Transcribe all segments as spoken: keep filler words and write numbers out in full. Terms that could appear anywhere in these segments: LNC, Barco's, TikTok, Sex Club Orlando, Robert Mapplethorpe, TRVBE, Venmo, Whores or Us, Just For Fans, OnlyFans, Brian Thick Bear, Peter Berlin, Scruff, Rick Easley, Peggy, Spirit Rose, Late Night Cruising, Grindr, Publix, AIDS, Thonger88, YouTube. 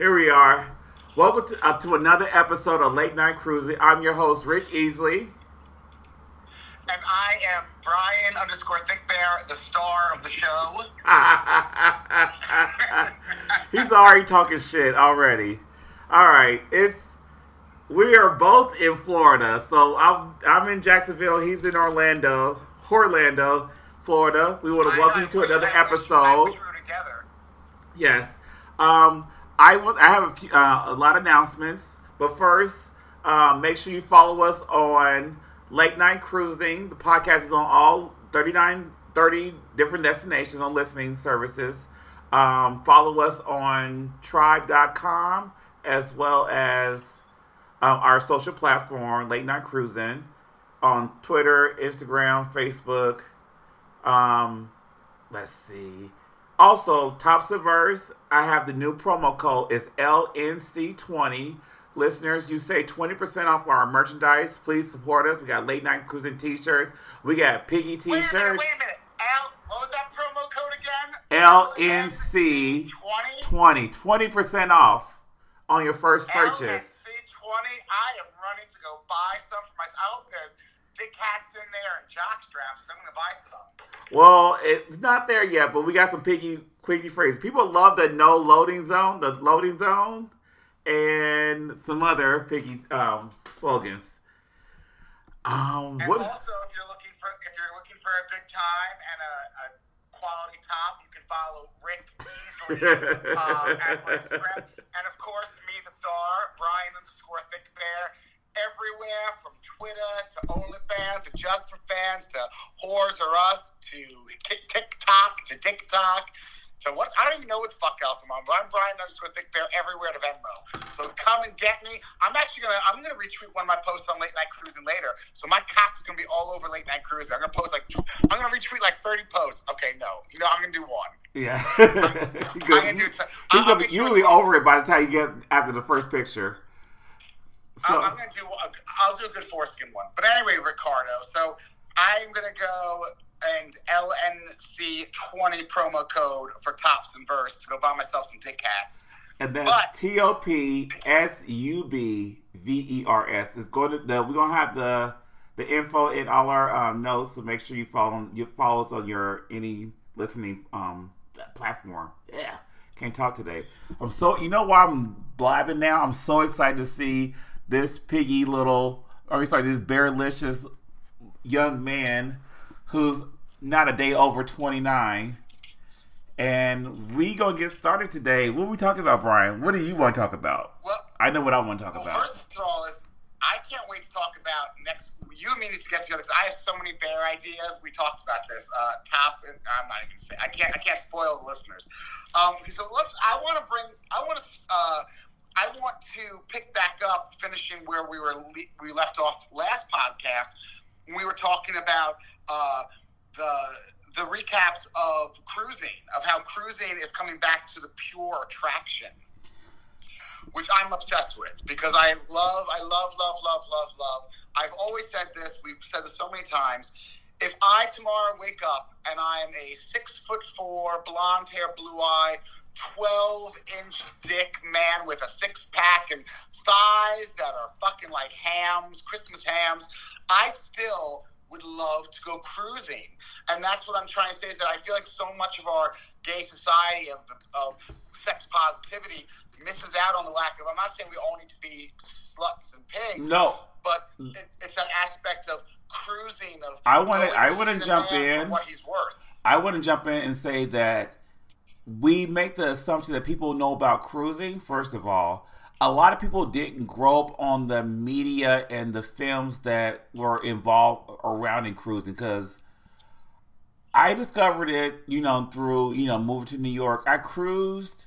Here we are. Welcome to, up to another episode of Late Night Cruising. I'm your host, Rick Easley. And I am Brian underscore Thick Bear, the star of the show. He's already talking shit already. All right, it's we are both in Florida, so I'm I'm in Jacksonville. He's in Orlando, Orlando, Florida. We want to welcome you to another episode. We were together. Yes, um, I want. I have a, few, uh, a lot of announcements, but first, uh, make sure you follow us on Late Night Cruising. The podcast is on all thirty-nine, thirty different destinations on listening services. Um, follow us on tribe dot com as well as um, our social platform, Late Night Cruising, on Twitter, Instagram, Facebook. Um, let's see. Also, TOPSUBVERSE, I have the new promo code. It's L N C twenty. Listeners, you say twenty percent off our merchandise. Please support us. We got Late Night Cruising t-shirts. We got Piggy t-shirts. Wait a minute, wait a minute. L, what was that promo code again? L N C twenty. twenty percent off on your first purchase. L N C twenty. I am running to go buy some for myself. I hope there's big hats in there and jock straps. I'm going to buy some. Well, it's not there yet, but we got some Piggy, Piggy phrase. People love the no loading zone, the loading zone. And some other Piggy um, slogans. Um, and what, also, if you're looking for if you're looking for a good time and a, a quality top, you can follow Rick easily um, at Instagram, and of course me, the star, Brian underscore Thick Bear, everywhere from Twitter to OnlyFans to Just For Fans to Whores or Us to TikTok to TikTok. So what? I don't even know what the fuck else I'm on, but I'm Brian underscore Thick Bear everywhere to Venmo. So come and get me. I'm actually gonna I'm gonna retweet one of my posts on Late Night Cruising later. So my cock's gonna be all over Late Night Cruising. I'm gonna post like I'm gonna retweet like thirty posts. Okay, no, you know I'm gonna do one. Yeah, I'm, I'm gonna do. So, He's gonna be, you'll be over it by the time you get after the first picture. So. Um, I'm gonna do. I'll do a good foreskin one. But anyway, Ricardo. So I'm gonna go. And L N C twenty promo code for Tops and Verse to go buy myself some Tic Hats. And that's T O P S U B V E R S. It's going to the, we're gonna have the the info in all our um, notes, so make sure you follow you follow us on your any listening um, platform. Yeah, can't talk today. I'm so you know why I'm blabbing now. I'm so excited to see this piggy little, or sorry, this bearlicious young man. Who's not a day over twenty-nine. And we going to get started today. What are we talking about, Brian? What do you want to talk about? Well, I know what I want to talk well, about. Well, first of all, is I can't wait to talk about next. You and me need to get together because I have so many bear ideas. We talked about this. Uh, top, and I'm not even saying. I can't, I can't spoil the listeners. Um, so let's, I want to bring, I want to, uh, I want to pick back up finishing where we were, we left off last podcast. We were talking about uh, the the recaps of cruising, of how cruising is coming back to the pure attraction, which I'm obsessed with because I love, I love, love, love, love, love. I've always said this. We've said this so many times. If I tomorrow wake up and I am a six foot four, blonde hair, blue eye, twelve inch dick man with a six pack and thighs that are fucking like hams, Christmas hams, I still would love to go cruising. And that's what I'm trying to say is that I feel like so much of our gay society of, the, of sex positivity misses out on the lack of, I'm not saying we all need to be sluts and pigs. No. But it, it's that aspect of cruising. Of I want to, I wouldn't jump in. For what he's worth. I wouldn't jump in and say that we make the assumption that people know about cruising, first of all. A lot of people didn't grow up on the media and the films that were involved around in cruising because I discovered it, you know, through, you know, moving to New York. I cruised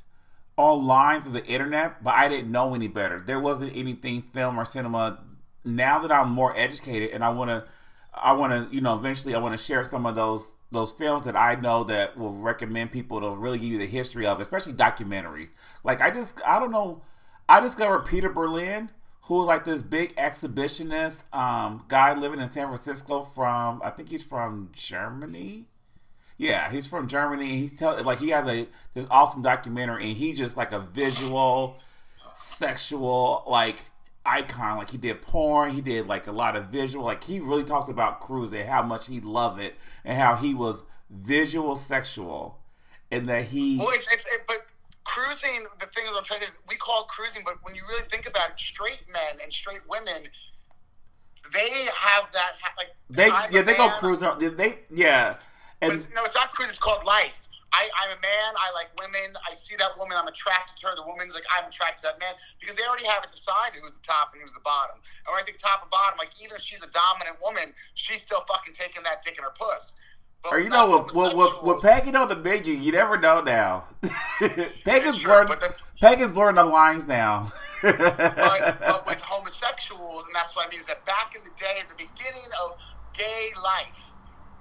online through the internet, but I didn't know any better. There wasn't anything film or cinema. Now that I'm more educated and I want to, I want to, you know, eventually I want to share some of those, those films that I know that will recommend people to really give you the history of, especially documentaries. Like I just, I don't know. I discovered Peter Berlin, who was like this big exhibitionist um, guy living in San Francisco from, I think he's from Germany. Yeah, he's from Germany. He tell like he has a this awesome documentary, and he just like a visual, sexual like icon. Like he did porn, he did like a lot of visual. Like he really talks about cruising, how much he loved it, and how he was visual sexual, and that he. Well, it's, it's, it, but cruising. The thing that I'm trying to say is we call cruising, but when you really think about it, straight men and straight women. They have that, like they yeah they man. go cruise out. They yeah, and but it's, no, it's not cruise. It's called life. I I'm a man. I like women. I see that woman. I'm attracted to her. The woman's like I'm attracted to that man because they already have it decided who's the top and who's the bottom. And when I think top and bottom, like even if she's a dominant woman, she's still fucking taking that dick in her puss. But or you know what? What what what Peggy know the big you? You never know now. Peggy's blurring. Peggy's blurring the lines now. but, but with homosexuals, and that's what I mean, is that back in the day, in the beginning of gay life,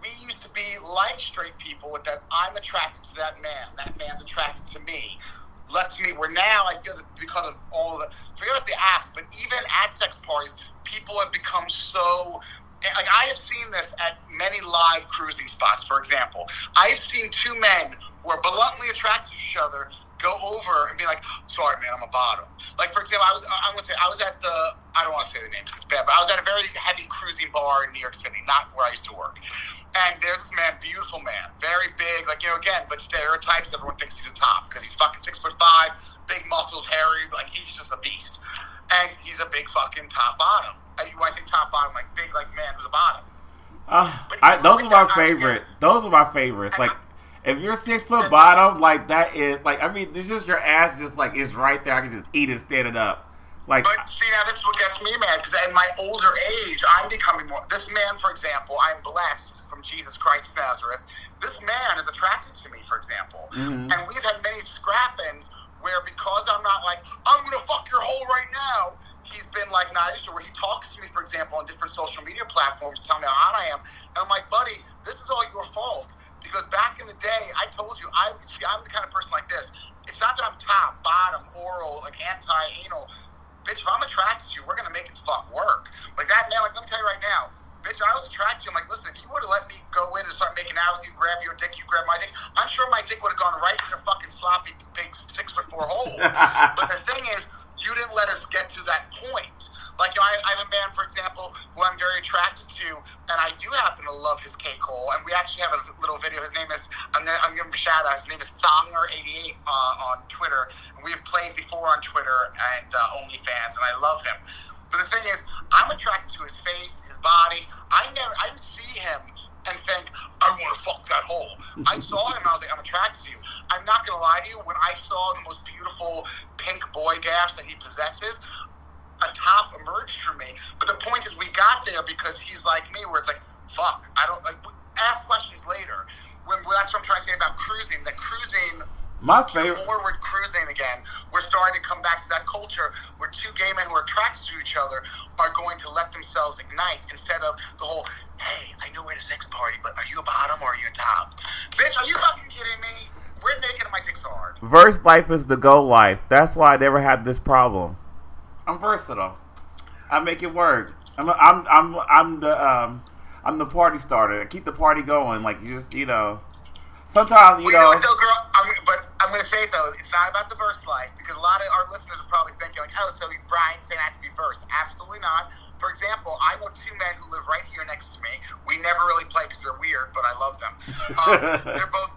we used to be like straight people with that, I'm attracted to that man, that man's attracted to me, let's meet. Where now I feel that because of all the, forget about the apps, but even at sex parties, people have become so, like I have seen this at many live cruising spots, for example. I've seen two men who are bluntly attracted to each other, go over and be like, sorry, man, I'm a bottom. Like, for example, I was, I'm going to say, I was at the, I don't want to say the name because it's bad, but I was at a very heavy cruising bar in New York City, not where I used to work. And there's this man, beautiful man, very big, like, you know, again, but stereotypes, everyone thinks he's a top because he's fucking six foot five, big muscles, hairy, like, he's just a beast. And he's a big fucking top bottom. When I say top bottom, like, big, like, man who's a bottom. Uh, but I, those, are down, getting, those are my favorites. Those are my favorites. Like, I, if you're six foot bottom, like that is like I mean, it's just your ass just like is right there. I can just eat it standing up. Like, but see now, that's what gets me mad because in my older age, I'm becoming more. This man, for example, I'm blessed from Jesus Christ of Nazareth. This man is attracted to me, for example, mm-hmm. and we've had many scrap-ins where because I'm not like I'm gonna fuck your hole right now. He's been like, nah, where he talks to me, for example, on different social media platforms, telling me how hot I am, and I'm like, buddy, this is all your fault. Because back in the day, I told you, I, see, I'm the kind of person like this. It's not that I'm top, bottom, oral, like anti-anal. Bitch, if I'm attracted to you, we're going to make it fuck work. Like that, man, like, let me tell you right now. Bitch, I was attracted to you. I'm like, listen, if you would have let me go in and start making out with you, grab your dick, you grab my dick, I'm sure my dick would have gone right to the fucking sloppy, big six-foot-four hole. But the thing is, you didn't let us get to that point. Like, you know, I, I have a man, for example, who I'm very attracted to, and I do happen to love his cake hole. And we actually have a little video. His name is, I'm going to give him a shout out. His name is Thonger eighty-eight uh, on Twitter. And we have played before on Twitter and uh, OnlyFans, and I love him. But the thing is, I'm attracted to his face, his body. I never, I didn't see him and think, I want to fuck that hole. I saw him, and I was like, I'm attracted to you. I'm not going to lie to you. When I saw the most beautiful pink boy gash that he possesses, a top emerged for me, but the point is we got there because he's like me, where it's like, fuck, I don't like ask questions later. When well, that's what I'm trying to say about cruising. That cruising, my favorite, forward cruising again. We're starting to come back to that culture where two gay men who are attracted to each other are going to let themselves ignite instead of the whole, hey, I know we're at a sex party, but are you a bottom or are you a top? Bitch, are you fucking kidding me? We're naked and my dick's hard. Verse life is the go life. That's why I never had this problem. I'm versatile. I make it work. I'm I'm I'm I'm the um I'm the party starter. I keep the party going. Like you just you know. Sometimes you well, know. You know what, though, girl, I'm, but I'm gonna say it though. It's not about the verse life because a lot of our listeners are probably thinking like, oh, so Brian's saying I have to be verse. Absolutely not. For example, I know two men who live right here next to me. We never really play because they're weird, but I love them. Um, they're both.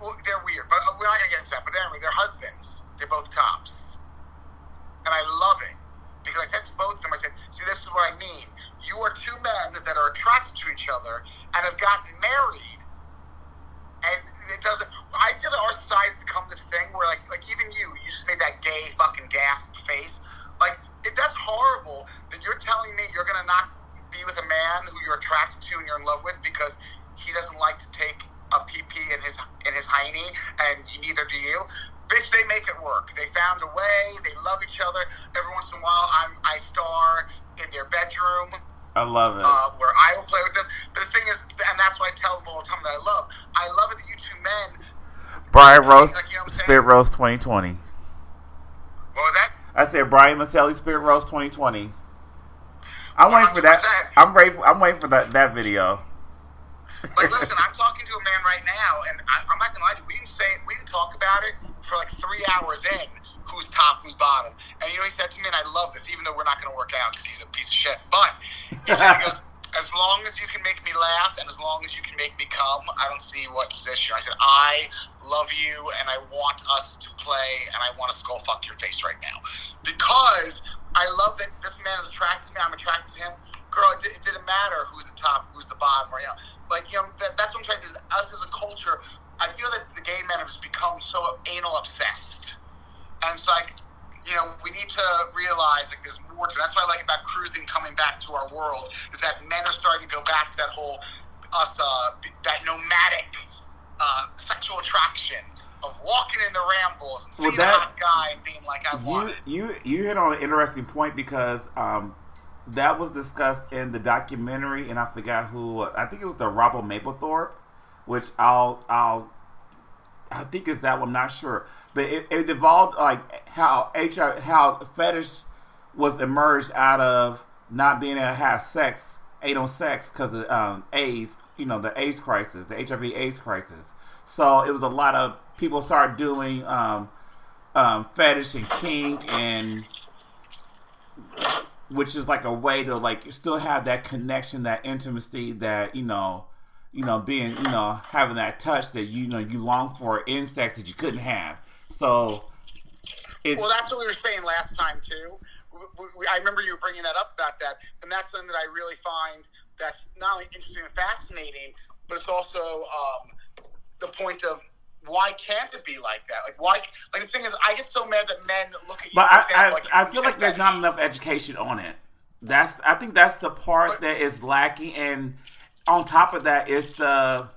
Well, they're weird, but we're not gonna get into that. But anyway, they're husbands. They're both tops. And I love it because I said to both of them, I said, see, this is what I mean. You are two men that are attracted to each other and have gotten married. And it doesn't, I feel that our society's become this thing where like, like even you, you just made that gay fucking gasp face. Like, it, that's horrible that you're telling me you're going to not be with a man who you're attracted to and you're in love with because he doesn't like to take a pee-pee in his, in his hiney and neither do you. Bitch, they make it work. They found a way. They love each other. Every once in a while, I'm, I star in their bedroom. I love it. Uh, where I will play with them. But the thing is, and that's why I tell them all the time that I love. I love it that you two men. Brian Rose, like, you know Spirit Rose twenty twenty. What was that? I said Brian Maselli, Spirit Rose twenty twenty. I'm one hundred percent. Waiting for that. I'm waiting. I'm waiting for that, that video. Like, listen, I'm talking to a man right now, and I, I'm not gonna lie to you. We didn't say it. We didn't talk about it for like three hours in. Who's top? Who's bottom? And you know, he said to me, and I love this, even though we're not gonna work out because he's a piece of shit. But he said, he goes, as long as you can make me laugh and as long as you can make me come, I don't see what's the issue. I said, I love you and I want us to play and I want us to go fuck your face right now. Because I love that this man is attracted to me, I'm attracted to him. Girl, it, did, it didn't matter who's the top, who's the bottom, or, you know. Like, you know, that, that's what I'm trying to say, is us as a culture, I feel that the gay men have just become so anal obsessed. And it's like, you know, we need to realize like there's more to it. That's what I like about cruising coming back to our world, is that men are starting to go back to that whole us uh, that nomadic uh, sexual attraction of walking in the rambles and seeing well, that, a hot guy and being like, I want you, it. You you hit on an interesting point because um, that was discussed in the documentary, and I forgot who. I think it was the Robert Mapplethorpe, which I'll I'll. I think it's that one, I'm not sure. But it, it evolved like how H R, how fetish was emerged out of not being able to have sex, aid on sex, because of um, AIDS, you know, the AIDS crisis, the H I V AIDS crisis. So it was a lot of people started doing um, um, fetish and kink, and which is like a way to like still have that connection, that intimacy, that, you know, you know, being, you know, having that touch that, you know, you long for in sex that you couldn't have. So, it's... Well, that's what we were saying last time, too. We, we, I remember you bringing that up about that. And that's something that I really find that's not only interesting and fascinating, but it's also um, the point of why can't it be like that? Like, why? Like, the thing is, I get so mad that men look at you, but for I, example, I, like, I feel like there's not enough education on it. That's I think that's the part but, that is lacking. And on top of that, it's the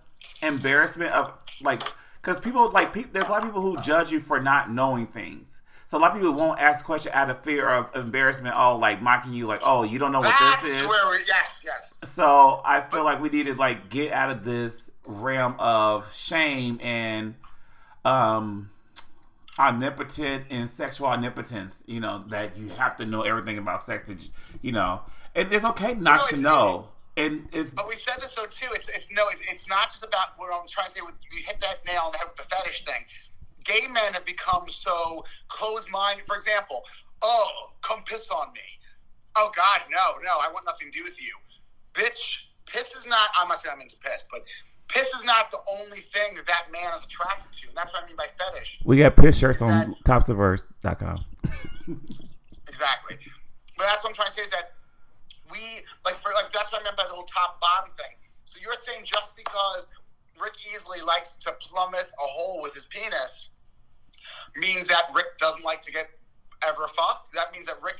embarrassment of, like, because people, like, pe- there's a lot of people who judge you for not knowing things. So a lot of people won't ask questions out of fear of embarrassment, oh, like, mocking you, like, oh, you don't know That's what this is. Where we, yes, yes. So I feel like we need to, like, get out of this realm of shame and um, omnipotent and sexual omnipotence, you know, that you have to know everything about sex, that you, you know. And it's okay not you know, to know. And it's, but we said this, though, too. It's it's no, it's, it's not just about what I'm trying to say. With, you hit that nail on the head with the fetish thing. Gay men have become so closed-minded. For example, oh, come piss on me. Oh, God, no, no, I want nothing to do with you. Bitch, piss is not, I'm not saying I'm into piss, but piss is not the only thing that that man is attracted to. And that's what I mean by fetish. We got piss shirts that, on Topsubverse dot com. Exactly. But that's what I'm trying to say is that We like for like that's what I meant by the whole top bottom thing. So you're saying just because Rick Easley likes to plummet a hole with his penis means that Rick doesn't like to get ever fucked? That means that Rick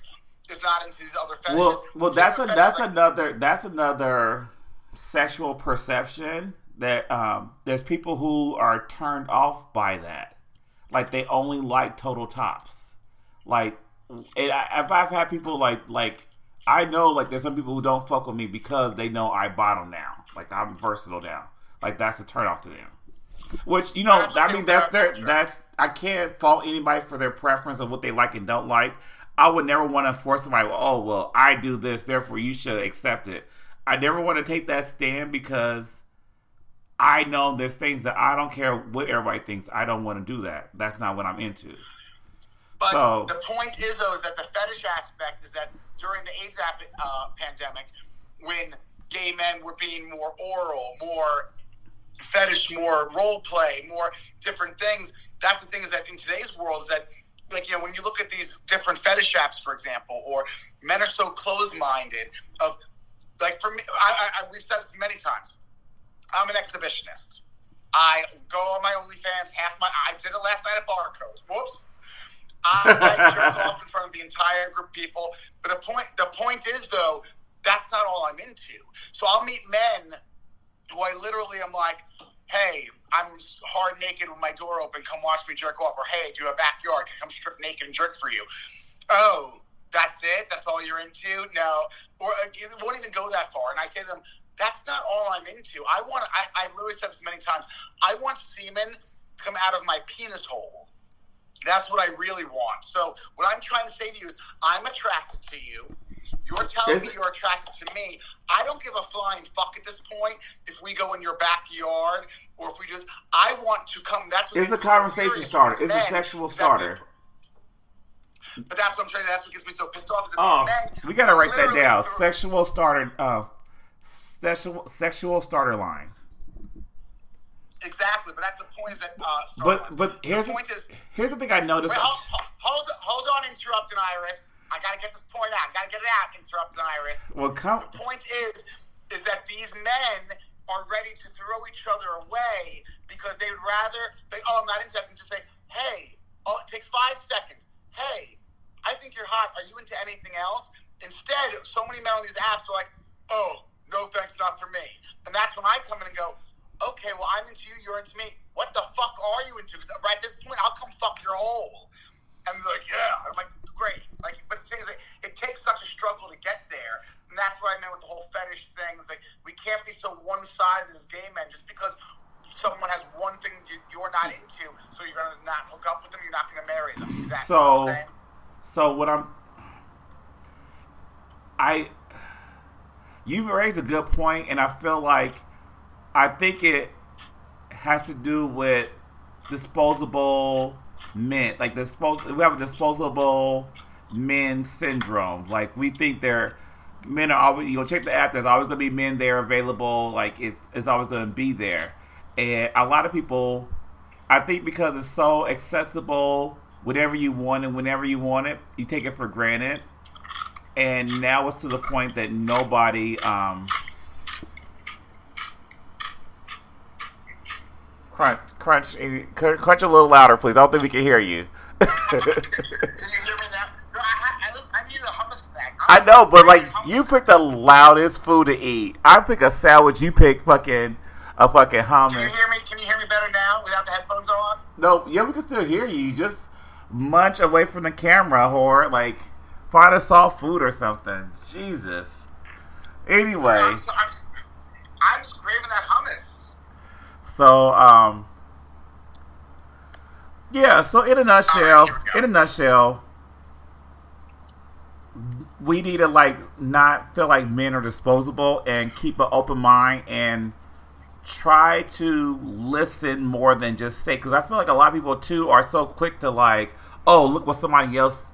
is not into these other fetishes. Well, well, that's a, that's like, another that's another sexual perception that um, there's people who are turned off by that, like they only like total tops. Like, it, I, if I've had people like like. I know, like, there's some people who don't fuck with me because they know I bottom now. Like, I'm versatile now. Like, that's a turnoff to them. Which, you know, I mean, that's their, that's, I can't fault anybody for their preference of what they like and don't like. I would never want to force somebody, oh, well, I do this, therefore you should accept it. I never want to take that stand because I know there's things that I don't care what everybody thinks. I don't want to do that. That's not what I'm into. But so, the point is, though, is that the fetish aspect is that during the AIDS uh, pandemic, when gay men were being more oral, more fetish, more role play, more different things, that's the thing is that in today's world is that, like, you know, when you look at these different fetish apps, for example, or men are so closed-minded of, like, for me, I, I, we've said this many times, I'm an exhibitionist. I go on my OnlyFans, half my, I did it last night at Barco's, whoops. I like jerk off in front of the entire group of people. But the point the point is, though, that's not all I'm into. So I'll meet men who I literally am like, hey, I'm hard naked with my door open. Come watch me jerk off. Or, hey, do a backyard. Come strip naked and jerk for you. Oh, that's it? That's all you're into? No. Or it won't even go that far. And I say to them, that's not all I'm into. I want, I, I've literally said this many times, I want semen to come out of my penis hole. That's what I really want. So what I'm trying to say to you is I'm attracted to you. You're telling me you're attracted to me. I don't give a flying fuck at this point if we go in your backyard or if we just – I want to come – That's what is the conversation starter. It's a sexual starter. But that's what I'm trying to – that's what gets me so pissed off. Is oh, men, we got to write that down. Through. Sexual starter uh, – sexual, sexual starter lines. Exactly, but that's the point. Is that uh, but but here's the, point the is, here's the thing I noticed. Wait, hold, hold hold on, interrupting Iris. I gotta get this point out. Gotta get it out, interrupting Iris. Well, come. The point is, is that these men are ready to throw each other away because they'd rather. They, oh, I'm not into that. And just say, hey. Oh, it takes five seconds. Hey, I think you're hot. Are you into anything else? Instead, so many men on these apps are like, oh, no, thanks, not for me. And that's when I come in and go, okay, well, I'm into you, you're into me. What the fuck are you into? Because right at this point, I'll come fuck your hole. And they're like, yeah. I'm like, great. Like, but the thing is, like, it takes such a struggle to get there. And that's what I meant with the whole fetish thing. It's like, we can't be so one-sided as gay men. Just because someone has one thing you, you're not into, so you're going to not hook up with them, you're not going to marry them. Exactly. So, so what I'm... I... You've raised a good point, and I feel like I think it has to do with disposable men. Like, dispos- we have a disposable men syndrome. Like, we think they're, men are always, you know, check the app, there's always going to be men there available. Like, it's, it's always going to be there. And a lot of people, I think because it's so accessible, whatever you want and whenever you want it, you take it for granted. And now it's to the point that nobody... Um, Crunch, crunch, crunch a little louder, please. I don't think we can hear you. Can you hear me now? No, I, I, I need a hummus snack. I, I know, but like, you pick the loudest food to eat. I pick a sandwich. You pick fucking a fucking hummus. Can you hear me? Can you hear me better now without the headphones on? No, yeah, we can still hear you. You just munch away from the camera, whore. Like, find a soft food or something. Jesus. Anyway, yeah, I'm, so, I'm, I'm just craving that hummus. So, um, yeah, so in a nutshell, in a nutshell, we need to, like, not feel like men are disposable and keep an open mind and try to listen more than just say, because I feel like a lot of people, too, are so quick to, like, oh, look what somebody else,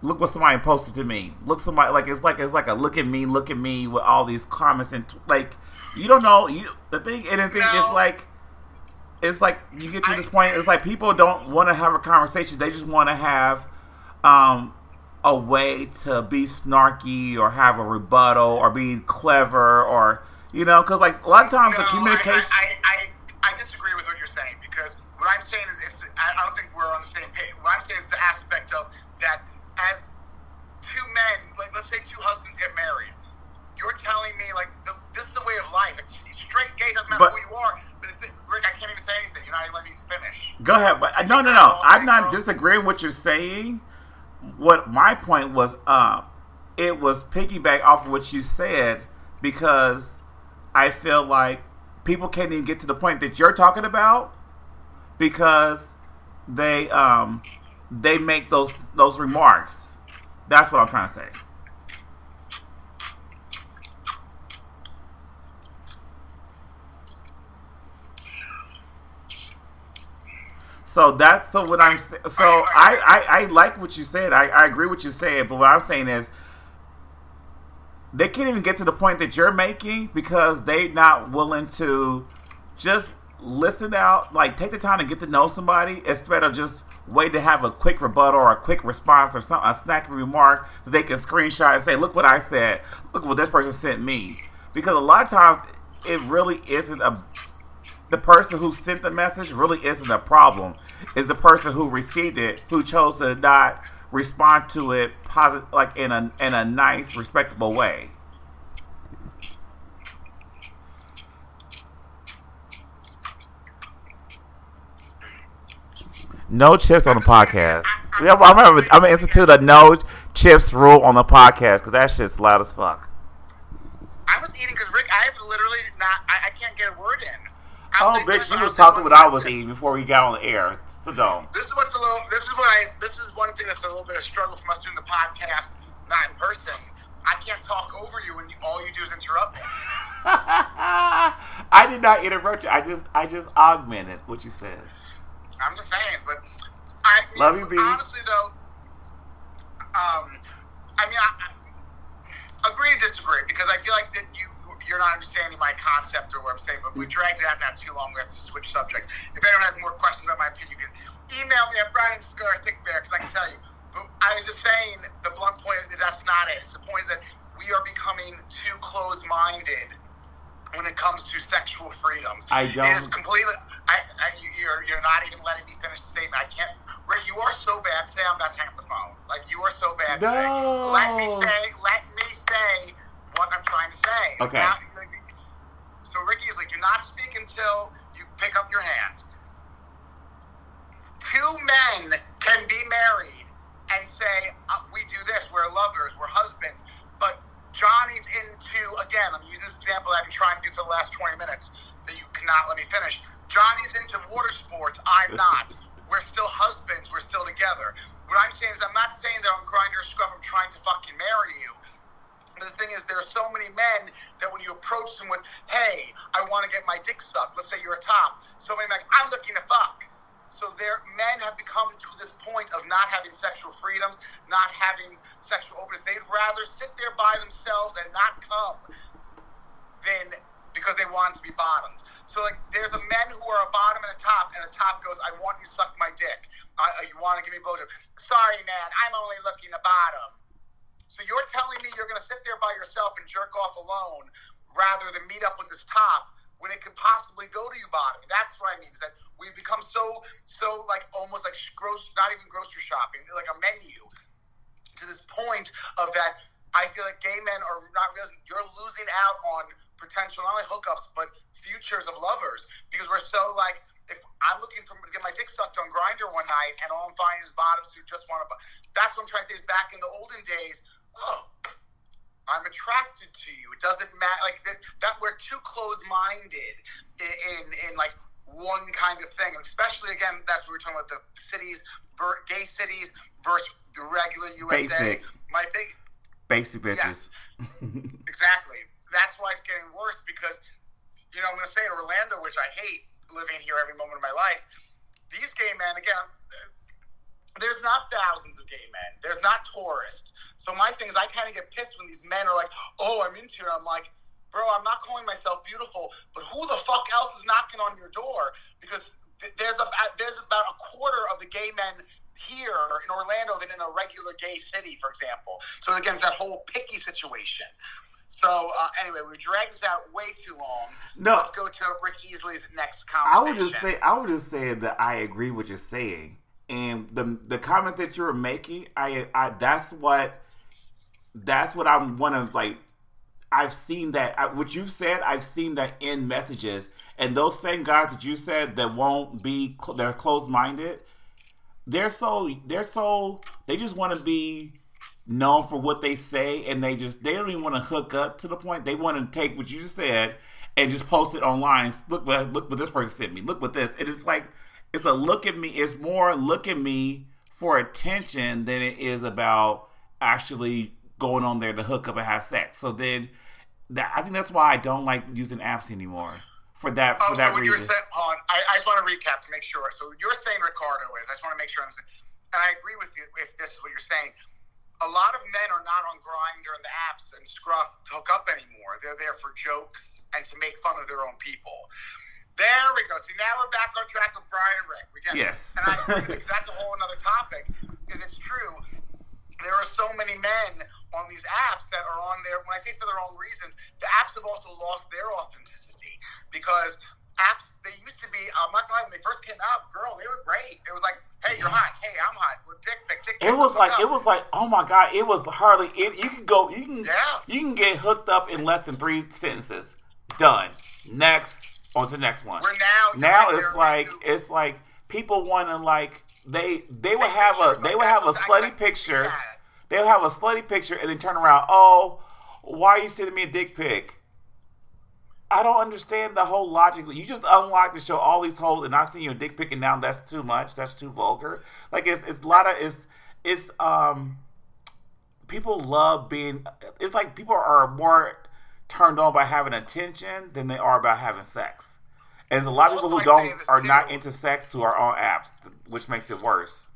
look what somebody posted to me. Look somebody, like, it's like, it's like a look at me, look at me with all these comments and, like, you don't know, you, the thing, and the thing no. is like, it's like, you get to this I, point, it's like people don't want to have a conversation, they just want to have um, a way to be snarky, or have a rebuttal, or be clever, or, you know, because like, a lot of times no, the communication... I, I, I, I disagree with what you're saying, because what I'm saying is, it's, I don't think we're on the same page, what I'm saying is the aspect of that as two men, like let's say two husbands get married, you're telling me, like, the, this is the way of life. Like, straight gay doesn't matter but, who you are. But the, Rick, I can't even say anything. You're not even letting me finish. Go ahead. But no, no, no. I'm not girl. disagreeing with what you're saying. What my point was, uh, it was piggyback off of what you said, because I feel like people can't even get to the point that you're talking about because they um, they make those those remarks. That's what I'm trying to say. So that's so what I'm so I, I, I like what you said. I, I agree with what you said, but what I'm saying is they can't even get to the point that you're making because they not willing to just listen out, like take the time to get to know somebody instead of just wait to have a quick rebuttal or a quick response or some a snacky remark that they can screenshot and say, look what I said, look what this person sent me. Because a lot of times it really isn't a the person who sent the message really isn't a problem. It's the person who received it, who chose to not respond to it, posit- like in a in a nice, respectable way. No chips on the podcast. Yeah, I'm gonna, I'm gonna institute a no chips rule on the podcast because that shit's loud as fuck. I was eating because Rick, I have literally not. I, I can't get a word in. Oh, bitch, you was talking what I was eating before we got on the air. So don't. This is what's a little. This is what I. This is one thing that's a little bit of struggle from us doing the podcast, not in person. I can't talk over you when you, all you do is interrupt me. I did not interrupt you. I just, I just augmented what you said. I'm just saying, but I mean, love you, B. Honestly, though, um, I mean, I, I agree to disagree because I feel like that you. You're not understanding my concept or what I'm saying, but we dragged it out now too long. We have to switch subjects. If anyone has more questions about my opinion, you can email me at brian underscore thick bear because I can tell you. But I was just saying the blunt point is that that's not it. It's the point that we are becoming too closed-minded when it comes to sexual freedoms. I don't. It is completely. I, I, you're you're not even letting me finish the statement. I can't. Ray, you are so bad. Say I'm about to hang up the phone. Like you are so bad. No. Today. Let me say. Let me say. What I'm trying to say. Okay. Now, so Ricky's like, do not speak until you pick up your hand. Two men can be married and say, oh, we do this, we're lovers, we're husbands. But Johnny's into, again, I'm using this example I've been trying to do for the last twenty minutes that you cannot let me finish. Johnny's into water sports, I'm not. We're still husbands, we're still together. What I'm saying is I'm not saying that on Grindr or Scruff I'm trying to fucking marry you. The thing is, there are so many men that when you approach them with, hey, I want to get my dick sucked. Let's say you're a top. So many men are like, I'm looking to fuck. So there, men have become to this point of not having sexual freedoms, not having sexual openness. They'd rather sit there by themselves and not come than because they want to be bottoms. So, like, there's a men who are a bottom and a top, and a top goes, I want you to suck my dick. I, you want to give me a blowjob. Sorry, man, I'm only looking to bottom. So you're telling me you're going to sit there by yourself and jerk off alone rather than meet up with this top when it could possibly go to you bottom. That's what I mean, is that we've become so, so like almost like gross, not even grocery shopping, like a menu to this point of that I feel like gay men are not realizing you're losing out on potential, not only hookups, but futures of lovers because we're so like, if I'm looking for to get my dick sucked on Grindr one night and all I'm finding is bottoms who just want to, that's what I'm trying to say is back in the olden days, oh, I'm attracted to you. It doesn't matter. Like that, that we're too closed-minded in, in in like one kind of thing. Especially again, that's what we're talking about the cities, ver, gay cities versus the regular U S A. Basic. My big basic bitches. Yes, exactly. That's why it's getting worse because you know I'm gonna say in Orlando, which I hate living here every moment of my life. These gay men again. There's not thousands of gay men. There's not tourists. So my thing is I kind of get pissed when these men are like, oh, I'm into it. I'm like, bro, I'm not calling myself beautiful, but who the fuck else is knocking on your door? Because th- there's, a, there's about a quarter of the gay men here in Orlando than in a regular gay city, for example. So again, it's that whole picky situation. So uh, anyway, we dragged this out way too long. No, let's go to Rick Easley's next conversation. I would just say, I would just say that I agree with what you're saying. And the the comment that you're making, I, I that's what that's what I'm one of like. I've seen that I, what you've said. I've seen that in messages, and those same guys that you said that won't be they're closed minded. They're so they're so they just want to be known for what they say, and they just they don't even want to hook up to the point. They want to take what you just said and just post it online. Look what look what this person sent me. Look what this. And it's like. It's a look at me. It's more look at me for attention than it is about actually going on there to hook up and have sex. So then, that, I think that's why I don't like using apps anymore for that oh, for that so reason. You're saying, hold on, I, I just want to recap to make sure. So you're saying Ricardo is. I just want to make sure I'm saying, and I agree with you if this is what you're saying. A lot of men are not on Grindr and the apps and Scruff to hook up anymore. They're there for jokes and to make fun of their own people. There we go. See, now we're back on track with Brian and Rick. We get yes. It. And I agree because that's a whole another topic. Is it's true. There are so many men on these apps that are on there. When I say for their own reasons, the apps have also lost their authenticity because apps they used to be. I'm not gonna lie. When they first came out, girl, they were great. It was like, hey, you're hot. Hey, I'm hot. Dick pic, dick pic. It was like, up. It was like, oh my god, it was hardly. It, you could go. You can. Yeah. You can get hooked up in less than three sentences. Done. Next. On to the next one. We're now now right it's like new. It's like people want to like they they would have a they would have a slutty picture. They would have a slutty picture and then turn around. Oh, why are you sending me a dick pic? I don't understand the whole logic. You just unlock to show all these holes, and I see you dick picking down. That's too much. That's too vulgar. Like it's it's a lot of it's it's um people love being. It's like people are more turned on by having attention than they are by having sex. And there's a lot of people who don't are not into sex who are on apps, which makes it worse.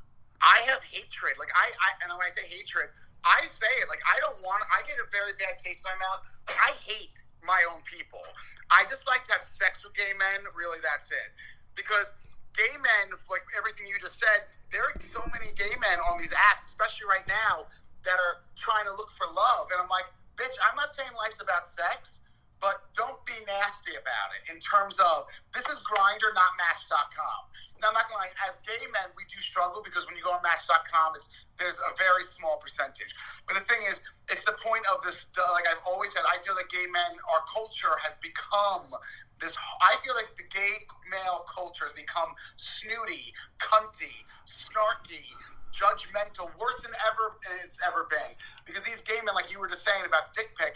I have hatred. Like I, I and when I say hatred, I say it. Like I don't want. I get a very bad taste in my mouth. I hate my own people. I just like to have sex with gay men. Really, that's it. Because gay men, like everything you just said, there are so many gay men on these apps, especially right now, that are trying to look for love. And I'm like, bitch, I'm not saying life's about sex, but don't be nasty about it in terms of, this is Grindr, not Match dot com. Now, I'm not going to lie, as gay men, we do struggle because when you go on Match dot com, it's, there's a very small percentage. But the thing is, it's the point of this, the, like I've always said, I feel that gay men, our culture has become this, I feel like the gay male culture has become snooty, cunty, snarky, judgmental, worse than ever it's ever been. Because these gay men, like you were just saying about the dick pic,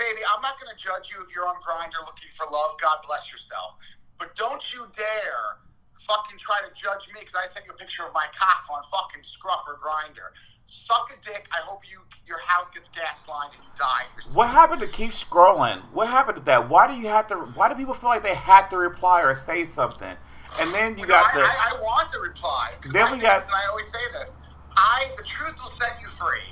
baby, I'm not going to judge you if you're on Grindr looking for love. God bless yourself. But don't you dare fucking try to judge me because I sent you a picture of my cock on fucking Scruff or Grindr. Suck a dick. I hope you your house gets gaslined and you die. What happened to keep scrolling? What happened to that? Why do you have to? Why do people feel like they had to reply or say something? And then you got I, the. I, I want to reply. Then we got. This, and I always say this. I the truth will set you free.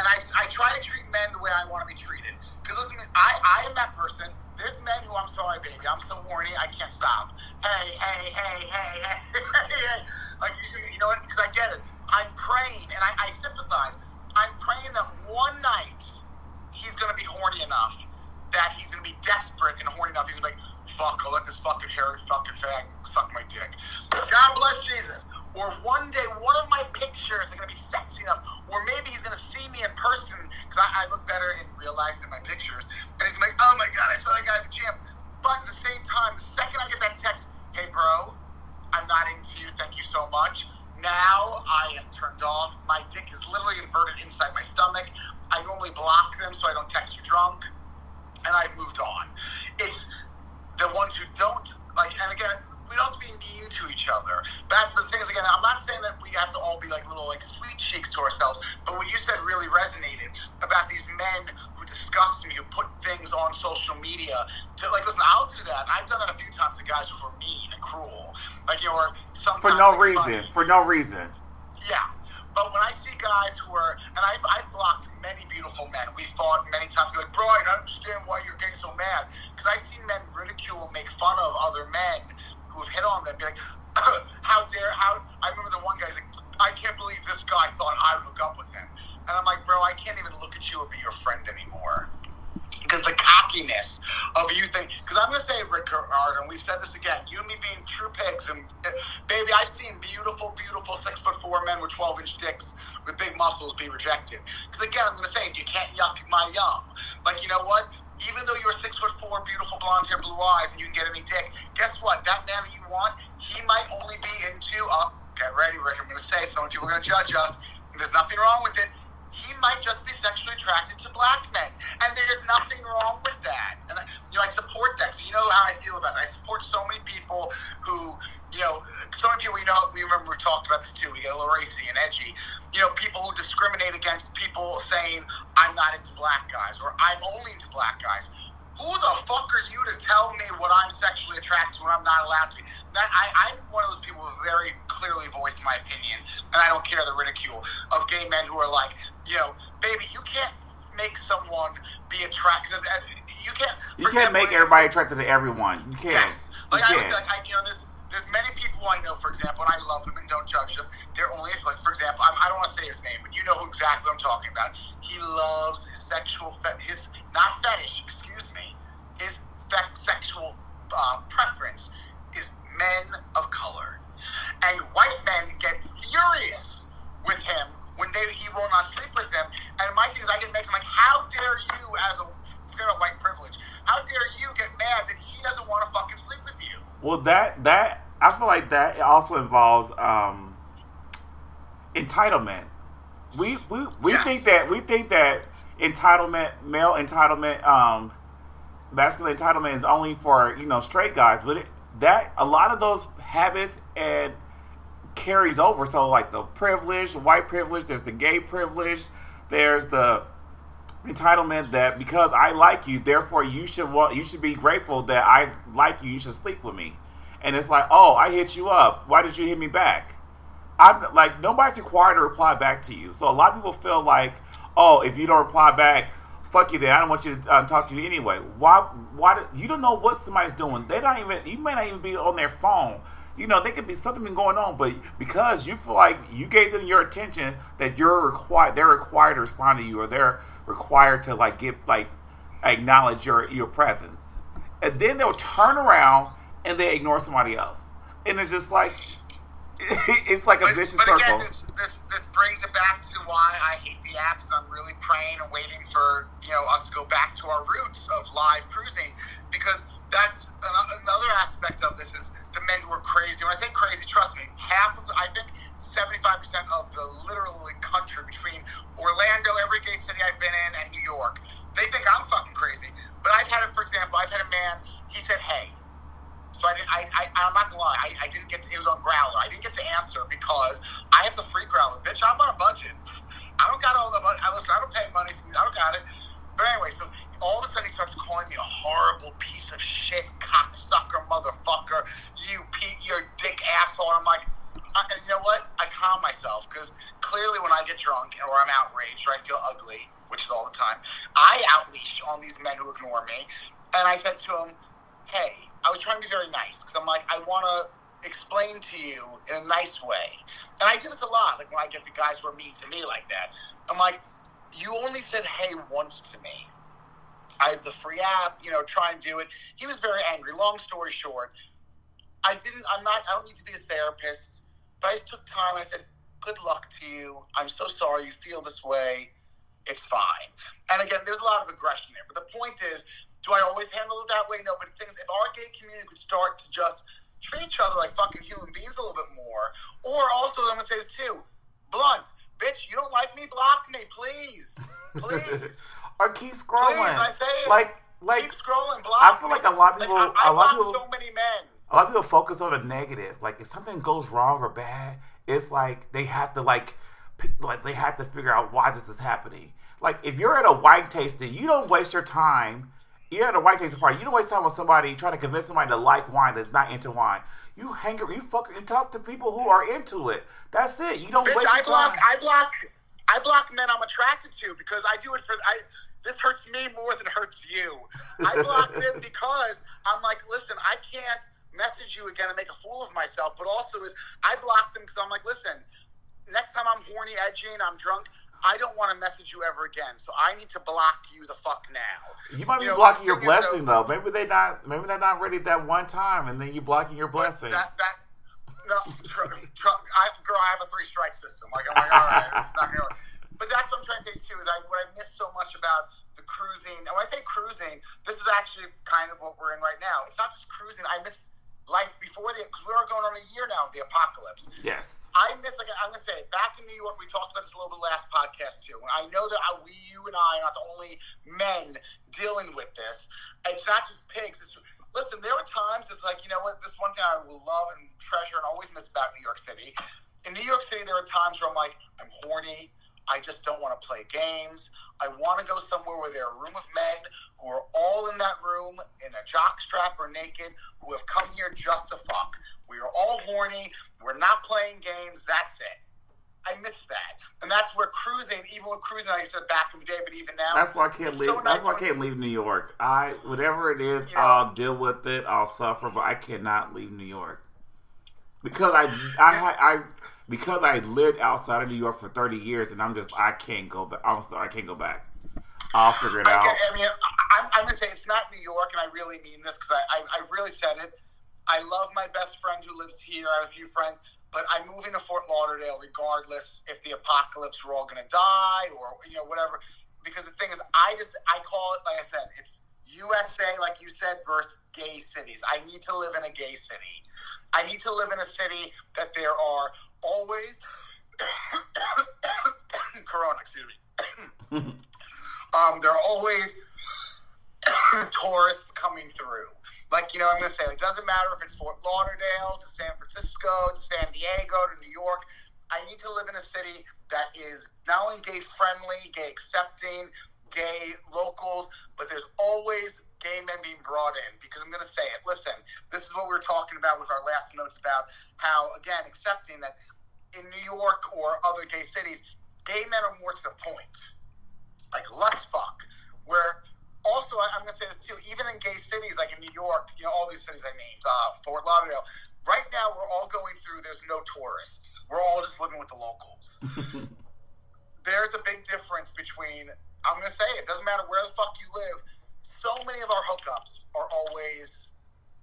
And I, I try to treat men the way I want to be treated. Because listen, I, I am that person. There's men who, I'm sorry, baby, I'm so horny, I can't stop. Hey, hey, hey, hey, hey, hey. Like, you know what? Because I get it. I'm praying, and I, I sympathize. I'm praying that one night he's going to be horny enough that he's going to be desperate and horny enough. He's going to be like, fuck, I'll let this fucking hairy fucking fag suck my dick. God bless Jesus. Or one day, one of my pictures are going to be sexy enough. Or maybe he's going to see me in person, because I, I look better in real life than my pictures. And he's like, oh my God, I saw that guy at the gym. But at the same time, the second I get that text, hey bro, I'm not into you, thank you so much. Now I am turned off. My dick is literally inverted inside my stomach. I normally block them so I don't text you drunk. And I've moved on. It's the ones who don't, like, and again, we don't have to be mean to each other. But the thing is, again, I'm not saying that we have to all be like little like sweet cheeks to ourselves, but what you said really resonated about these men who disgust me, who put things on social media to, like, listen, I'll do that. I've done that a few times to guys who were mean and cruel. Like, you know, or sometimes. For no reason. Funny. For no reason. Yeah. But when I see guys who are, and I've, I've blocked many beautiful men. We've fought many times. They're like, bro, I don't understand why you're getting so mad. Because I've seen men ridicule, make fun of other men who have hit on them, be like, how dare, how, I remember the one guy's like, I can't believe this guy thought I would hook up with him. And I'm like, bro, I can't even look at you or be your friend anymore. Because the cockiness of you think, because I'm going to say, Rickard, and we've said this again, you and me being true pigs, and uh, baby, I've seen beautiful, beautiful six foot four men with twelve inch dicks with big muscles be rejected. Because again, I'm going to say, you can't yuck my yum. Like, you know what? Even though you're six foot four, beautiful blonde hair, blue eyes, and you can get any dick, guess what? That man that you want, he might only be into, oh, get ready, Rick, I'm going to say, some people are going to judge us, and there's nothing wrong with it. He might just be sexually attracted to black men, and there's nothing wrong with that. And, you know, I support that. So you know how I feel about it. I support so many people who, you know, so many people, you know, we remember we talked about this too. We get a little racy and edgy. You know, people who discriminate against people saying, I'm not into black guys, or I'm only into black guys. Who the fuck are you to tell me what I'm sexually attracted to when I'm not allowed to be? That, I, I'm one of those people who very clearly voice my opinion, and I don't care the ridicule of gay men who are like, you know, baby, you can't make someone be attracted. You can't. You can't example, make everybody attracted to everyone. You can't. Yes. Like you I was like, I, you know, there's there's many people I know, for example, and I love them and don't judge them. They're only like, for example, I'm, I don't want to say his name, but you know who exactly I'm talking about. He loves his sexual fe- his not fetish. His sexual uh, preference is men of color. And white men get furious with him when they he will not sleep with them. And my thing is, I get mad. I'm like, how dare you, as a, forget about white privilege, how dare you get mad that he doesn't want to fucking sleep with you? Well, that, that I feel like that also involves um, entitlement. We we, we yes. think that, we think that entitlement, male entitlement, um, masculine entitlement is only for, you know, straight guys, but it, that a lot of those habits and carries over. So like the privilege, white privilege, there's the gay privilege, there's the entitlement that because I like you, therefore you should want, you should be grateful that I like you. You should sleep with me. And it's like, oh, I hit you up. Why did you hit me back? I'm like, nobody's required to reply back to you. So a lot of people feel like, oh, if you don't reply back, fuck you then. I don't want you to um, talk to you anyway. Why? Why? Do, you don't know what somebody's doing. They don't even. You may not even be on their phone. You know, there could be something going on, but because you feel like you gave them your attention, that you're required, they're required to respond to you, or they're required to like get like acknowledge your your presence, and then they'll turn around and they ignore somebody else, and it's just like it's like a but, vicious but circle. Again, this, this this brings it back to why I hate the apps. And I'm really praying and waiting for you know us to go back to our roots of live cruising, because that's another aspect of this is the men who are crazy. When I say crazy, trust me, half of the, I think seventy-five percent of the literally country between Orlando, every gay city I've been in, and New York, they think I'm fucking crazy. But I've had it, for example, I've had a man, he said, hey. So I didn't, I, I, I'm not going to lie, I, I didn't get to, he was on Growler. I didn't get to answer because I have the free Growler. Bitch, I'm on a budget. I don't got all the money. I, listen, I don't pay money for these. I don't got it. But anyway, so all of a sudden he starts calling me a horrible piece of shit, cocksucker, motherfucker, you Pete, your dick asshole. And I'm like, I, and you know what? I calm myself, because clearly when I get drunk or I'm outraged or I feel ugly, which is all the time, I outleash on these men who ignore me. And I said to him, hey, I was trying to be very nice, because I'm like, I want to explain to you in a nice way. And I do this a lot, like when I get the guys who are mean to me like that. I'm like, you only said hey once to me. I have the free app, you know, try and do it. He was very angry. Long story short, I didn't, I'm not, I don't need to be a therapist, but I just took time. I said, good luck to you. I'm so sorry you feel this way. It's fine. And again, there's a lot of aggression there. But the point is, do I always handle it that way? No, but things, if our gay community could start to just treat each other like fucking human beings a little bit more, or also, I'm going to say this too, blunt. Bitch, you don't like me? Block me, please. Please. Or keep scrolling. Please, I say it. Like, like, keep scrolling, block me. I feel like a lot of people... Like, I, I a lot block people, so many men. A lot of people focus on the negative. Like, if something goes wrong or bad, it's like they have to, like, like they have to figure out why this is happening. Like, if you're at a wine tasting, you don't waste your time. You're at a wine tasting party. You don't waste time with somebody trying to convince somebody to like wine that's not into wine. You hang, you fuck, you talk to people who are into it. That's it. You don't. Bitch, waste I your block. Time. I block. I block men I'm attracted to, because I do it for. I, this hurts me more than it hurts you. I block them because I'm like, listen, I can't message you again and make a fool of myself. But also is I block them because I'm like, listen, next time I'm horny, edgy, and I'm drunk, I don't want to message you ever again. So I need to block you the fuck now. You might be you know, blocking your blessing is, though. Maybe they not. Maybe they're not ready that one time, and then you blocking your blessing. That, that no, tr- tr- I, girl, I have a three strike system. Like I'm like, all right, this is not gonna work. But that's what I'm trying to say too. Is I what I miss so much about the cruising. And when I say cruising, this is actually kind of what we're in right now. It's not just cruising. I miss life before the. Because we are going on a year now of the apocalypse. Yes. I miss, like, I'm going to say, back in New York, we talked about this a little bit last podcast, too. And I know that I, we, you and I are not the only men dealing with this. It's not just pigs. It's, listen, there were times it's like, you know what, this one thing I will love and treasure and always miss about New York City. In New York City, there are times where I'm like, I'm horny. I just don't want to play games. I want to go somewhere where there are a room of men who are all in that room in a jockstrap or naked who have come here just to fuck. We are all horny. We're not playing games. That's it. I miss that. And that's where cruising, even with cruising, like I said back in the day, but even now. That's why I can't leave. So nice that's why I can't leave New York. I whatever it is, you know, I'll deal with it. I'll suffer, but I cannot leave New York because I I. I, I Because I lived outside of New York for thirty years, and I'm just, I can't go back. I'm sorry, I can't go back. I'll figure it I, out. I mean, I'm, I'm going to say it's not New York, and I really mean this because I, I, I really said it. I love my best friend who lives here. I have a few friends, but I'm moving to Fort Lauderdale regardless if the apocalypse, we're all going to die or, you know, whatever. Because the thing is, I just, I call it, like I said, it's U S A, like you said, versus gay cities. I need to live in a gay city. I need to live in a city that there are always Corona, excuse me. um, there are always tourists coming through. Like, you know, I'm going to say, it doesn't matter if it's Fort Lauderdale to San Francisco to San Diego to New York. I need to live in a city that is not only gay-friendly, gay-accepting, gay locals, but there's always gay men being brought in, because I'm going to say it. Listen, this is what we were talking about with our last notes about how, again, accepting that in New York or other gay cities, gay men are more to the point. Like, let's fuck. Where, also, I'm going to say this too, even in gay cities, like in New York, you know, all these cities I named, uh, Fort Lauderdale, right now we're all going through, there's no tourists. We're all just living with the locals. There's a big difference between, I'm going to say it, doesn't matter where the fuck you live, so many of our hookups are always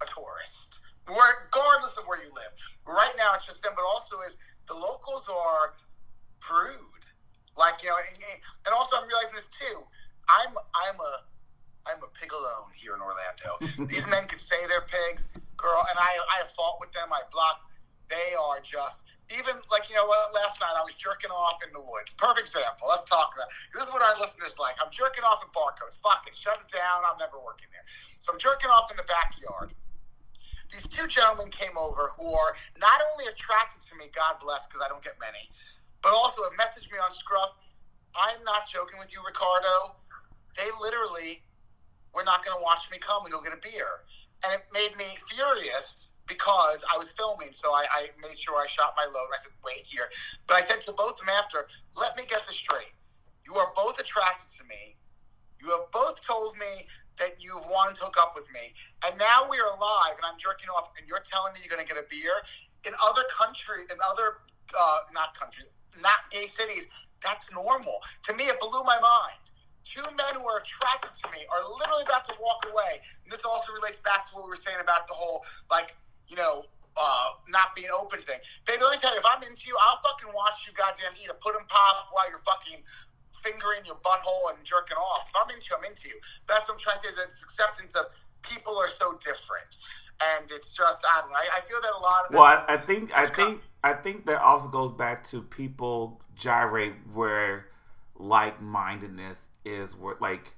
a tourist, regardless of where you live. Right now, it's just them, but also is the locals are prude, like, you know. And, and also, I'm realizing this too. I'm I'm a I'm a pig alone here in Orlando. These men can say they're pigs, girl, and I I have fought with them. I block. They are just. Even, like, you know what, last night I was jerking off in the woods. Perfect example. Let's talk about it. This is what our listeners like. I'm jerking off at Barco's. Fuck it. Shut it down. I'm never working there. So I'm jerking off in the backyard. These two gentlemen came over who are not only attracted to me, God bless, because I don't get many, but also have messaged me on Scruff. I'm not joking with you, Ricardo. They literally were not going to watch me come and go get a beer. And it made me furious, because I was filming, so I, I made sure I shot my load. And I said, wait here. But I said to both of them after, let me get this straight. You are both attracted to me. You have both told me that you've wanted to hook up with me. And now we are live, and I'm jerking off, and you're telling me you're going to get a beer? In other countries, in other, uh, not countries, not gay cities, that's normal. To me, it blew my mind. Two men who are attracted to me are literally about to walk away. And this also relates back to what we were saying about the whole, like, you know, uh, not being open thing. Baby, let me tell you, if I'm into you, I'll fucking watch you goddamn eat a pudding pop while you're fucking fingering your butthole and jerking off. If I'm into you, I'm into you. That's what I'm trying to say, is that it's acceptance of people are so different. And it's just, I don't know, I, I feel that a lot of... Well, I, I think I come. think, I think that also goes back to people gyrate where like-mindedness is, where, like,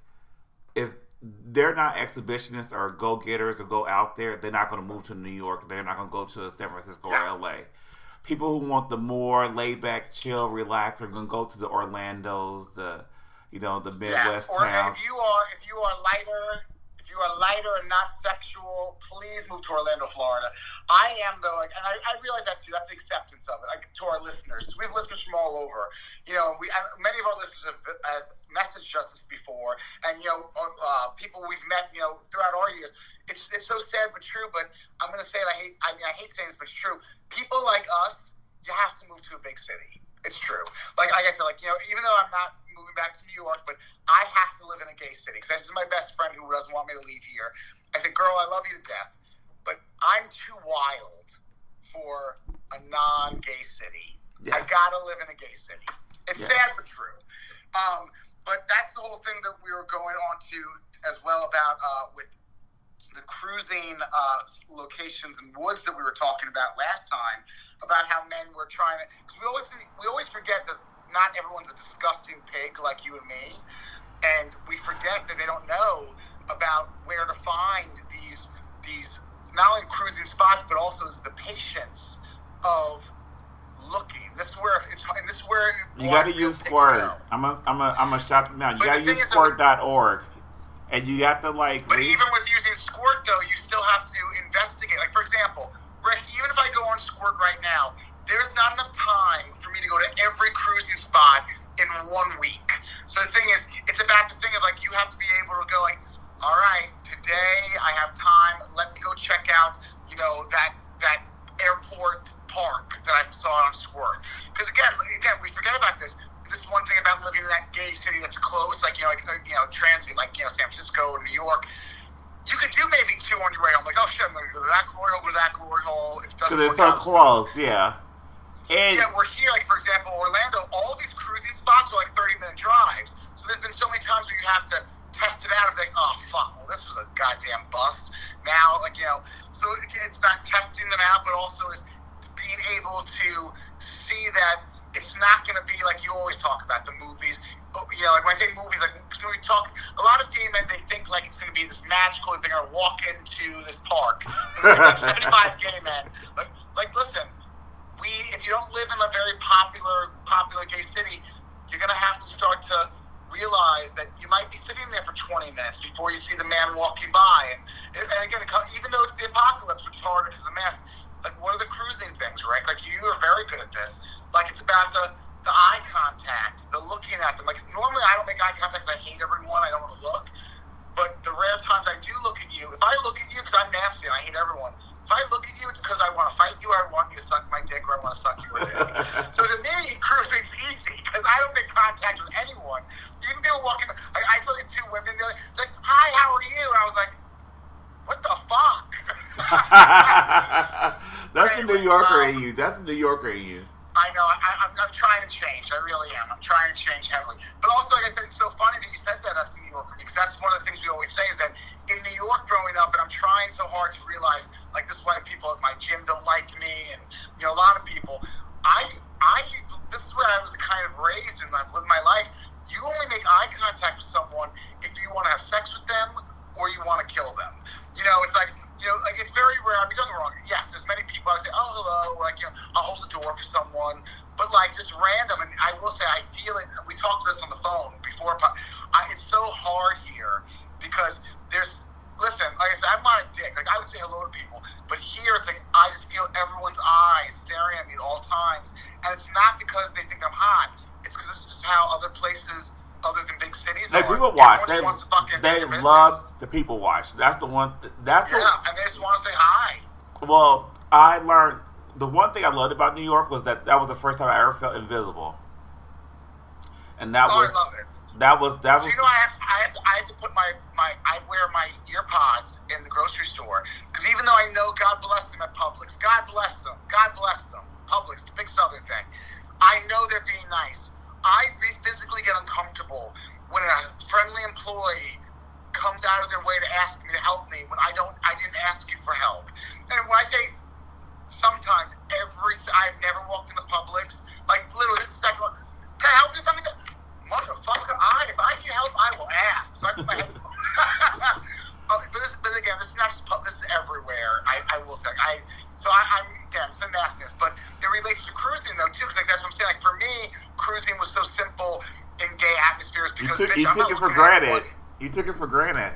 if... they're not exhibitionists or go-getters or go out there. They're not going to move to New York. They're not going to go to San Francisco or L A. People who want the more laid-back, chill, relax are going to go to the Orlandos, the, you know, the Midwest yes, or, towns. If you are, if you are lighter, if you are lighter and not sexual, please move to Orlando, Florida. I am though, like, and I, I realize that too. That's the acceptance of it. Like, to our listeners, we have listeners from all over. You know, we many of our listeners have. have messaged us before, and you know, uh, people we've met, you know, throughout our years. It's it's so sad but true. But I'm gonna say it. I hate. I mean, I hate saying this, but it's true. People like us, you have to move to a big city. It's true. Like, like I said, like, you know, even though I'm not moving back to New York, but I have to live in a gay city, because this is my best friend who doesn't want me to leave here. I said, girl, I love you to death, but I'm too wild for a non-gay city. Yes. I gotta live in a gay city. It's yes. sad but true. Um. But that's the whole thing that we were going on to as well about uh, with the cruising uh, locations and woods that we were talking about last time, about how men were trying to... Because we always, we always forget that not everyone's a disgusting pig like you and me, and we forget that they don't know about where to find these, these not only cruising spots, but also the patience of... looking. This is where it's. And this is where you got to use Squirt. I'm a. I'm a. I'm a shop now. You got to use Squirt dot org, and you got to like. But read. Even with using Squirt, though, you still have to investigate. Like, for example, Rick. Even if I go on Squirt right now, there's not enough time for me to go to every cruising spot in one week. So the thing is, it's about the thing of like, you have to be able to go like, all right, today I have time. Let me go check out. You know that that airport. Park that I saw on Squirt, because again, again, we forget about this. This is one thing about living in that gay city that's close, like you know, like, you know, transit, like you know, San Francisco and New York. You could do maybe two on your way. I'm like, oh shit, I'm gonna go to that glory hole, go to that glory hole. It doesn't. Because it's so close, yeah. And yeah, we're here. Like for example, Orlando. All these cruising spots are like thirty minute drives. So there's been so many times where you have to test it out and be like, oh fuck, well this was a goddamn bust. Now, like you know, so it's not testing them out, but also it's being able to see that it's not going to be like you always talk about, the movies. But yeah, like when I say movies, like when we talk, a lot of gay men, they think like it's going to be this magical thing or walk into this park. There's like seventy-five gay men. Like, like listen, we if you don't live in a very popular popular gay city, you're going to have to start to realize that you might be sitting there for twenty minutes before you see the man walking by. And, and again, even though it's the apocalypse, which is hard as a mess, like what are the cruising things, right? Like you are very good at this. Like it's about the, the eye contact, the looking at them. Like normally I don't make eye contact because I hate everyone. I don't want to look. But the rare times I do look at you, if I look at you because I'm nasty and I hate everyone, if I look at you, it's because I want to fight you, or I want you to suck my dick, or I want to suck your dick. So to me, cruising's easy, because I don't make contact with anyone. Even people walking, like, I saw these two women, they're like, they're like, hi, how are you? And I was like, what the fuck? That's anyway, a New Yorker um, in you. That's a New Yorker in you. I know. I, I'm, I'm trying to change. I really am. I'm trying to change heavily. But also, like I said, it's so funny that you said that that's a New Yorker, because that's one of the things we always say is that in New York growing up, and I'm trying so hard to realize, like, this is why people at my gym don't like me, and, you know, a lot of people. I, I, this is where I was kind of raised, and I've lived my life. You only make eye contact with someone if you want to have sex with them or you want to kill them. You know, it's like, you know, like, it's very rare. I mean, don't get me wrong. Yes, there's many people I say, oh, hello, or, like, you know, I'll hold the door for someone. But, like, just random, and I will say, I feel it. We talked about this on the phone before. I, it's so hard here because there's... Listen, like I said, I'm not a dick. Like, I would say hello to people. But here, it's like, I just feel everyone's eyes staring at me at all times. And it's not because they think I'm hot. It's because this is how other places, other than big cities, like, are. People watch. They, wants to fucking they love the people watch. That's the one. Th- that's yeah, the, and they just want to say hi. Well, I learned, the one thing I loved about New York was that that was the first time I ever felt invisible. And that oh, was... I love it. That was that was. So, you know, I have, I have to, I have to put my, my I wear my ear pods in the grocery store because even though I know, God bless them at Publix, God bless them, God bless them, Publix, the big Southern thing. I know they're being nice. I physically get uncomfortable when a friendly employee comes out of their way to ask me to help me when I don't I didn't ask you for help. And when I say sometimes every I've never walked into Publix, like literally this is the second one. Can I help you something? Motherfucker, I, if I need help, I will ask. So I put my head but, this, but again, this is not just pub, this is everywhere, I, I will say. I So I, I'm, again, it's the nastiness. But it relates to cruising, though, too, because like, that's what I'm saying. Like, for me, cruising was so simple in gay atmospheres because, you took, bitch, you I'm took not it for granted. You took it for granted.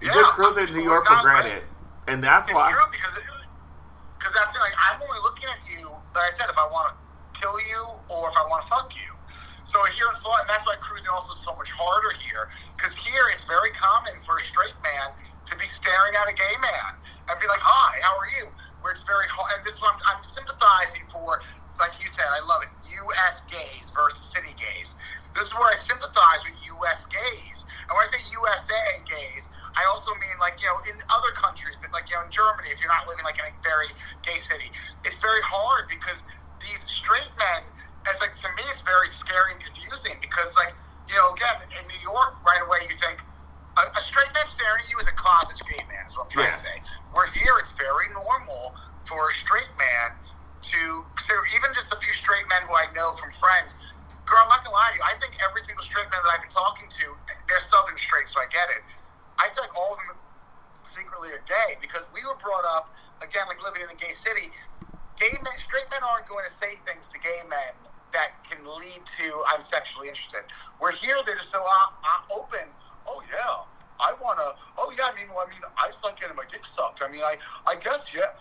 You yeah, took cruising in New York for granted. Right. And that's it's why. True, because it, cause that's it. Like, I'm only looking at you, like I said, if I want to kill you or if I want to fuck you. So here in Florida, and that's why cruising also is so much harder here, because here it's very common for a straight man to be staring at a gay man and be like, hi, how are you? Where it's very hard, and this is what I'm, I'm sympathizing for, like you said, I love it, U S gays versus city gays. This is where I sympathize with U S gays. And when I say U S A gays, I also mean, like, you know, in other countries, that, like, you know, in Germany, if you're not living, like, in a very gay city, it's very hard because these straight men... It's like, to me, it's very scary and confusing because, like, you know, again, in New York, right away, you think a, a straight man staring at you is a closet gay man, is what I'm trying yeah. to say. Where here, it's very normal for a straight man to, so even just a few straight men who I know from friends, girl, I'm not going to lie to you, I think every single straight man that I've been talking to, they're Southern straight, so I get it. I feel like all of them secretly are gay because we were brought up, again, like living in a gay city, gay men, straight men aren't going to say things to gay men that can lead to, I'm sexually interested. Where here, they're just so uh, uh, open. Oh, yeah, I want to, oh, yeah, I mean, well, I mean, I suck getting my dick sucked. I mean, I, I guess, yeah.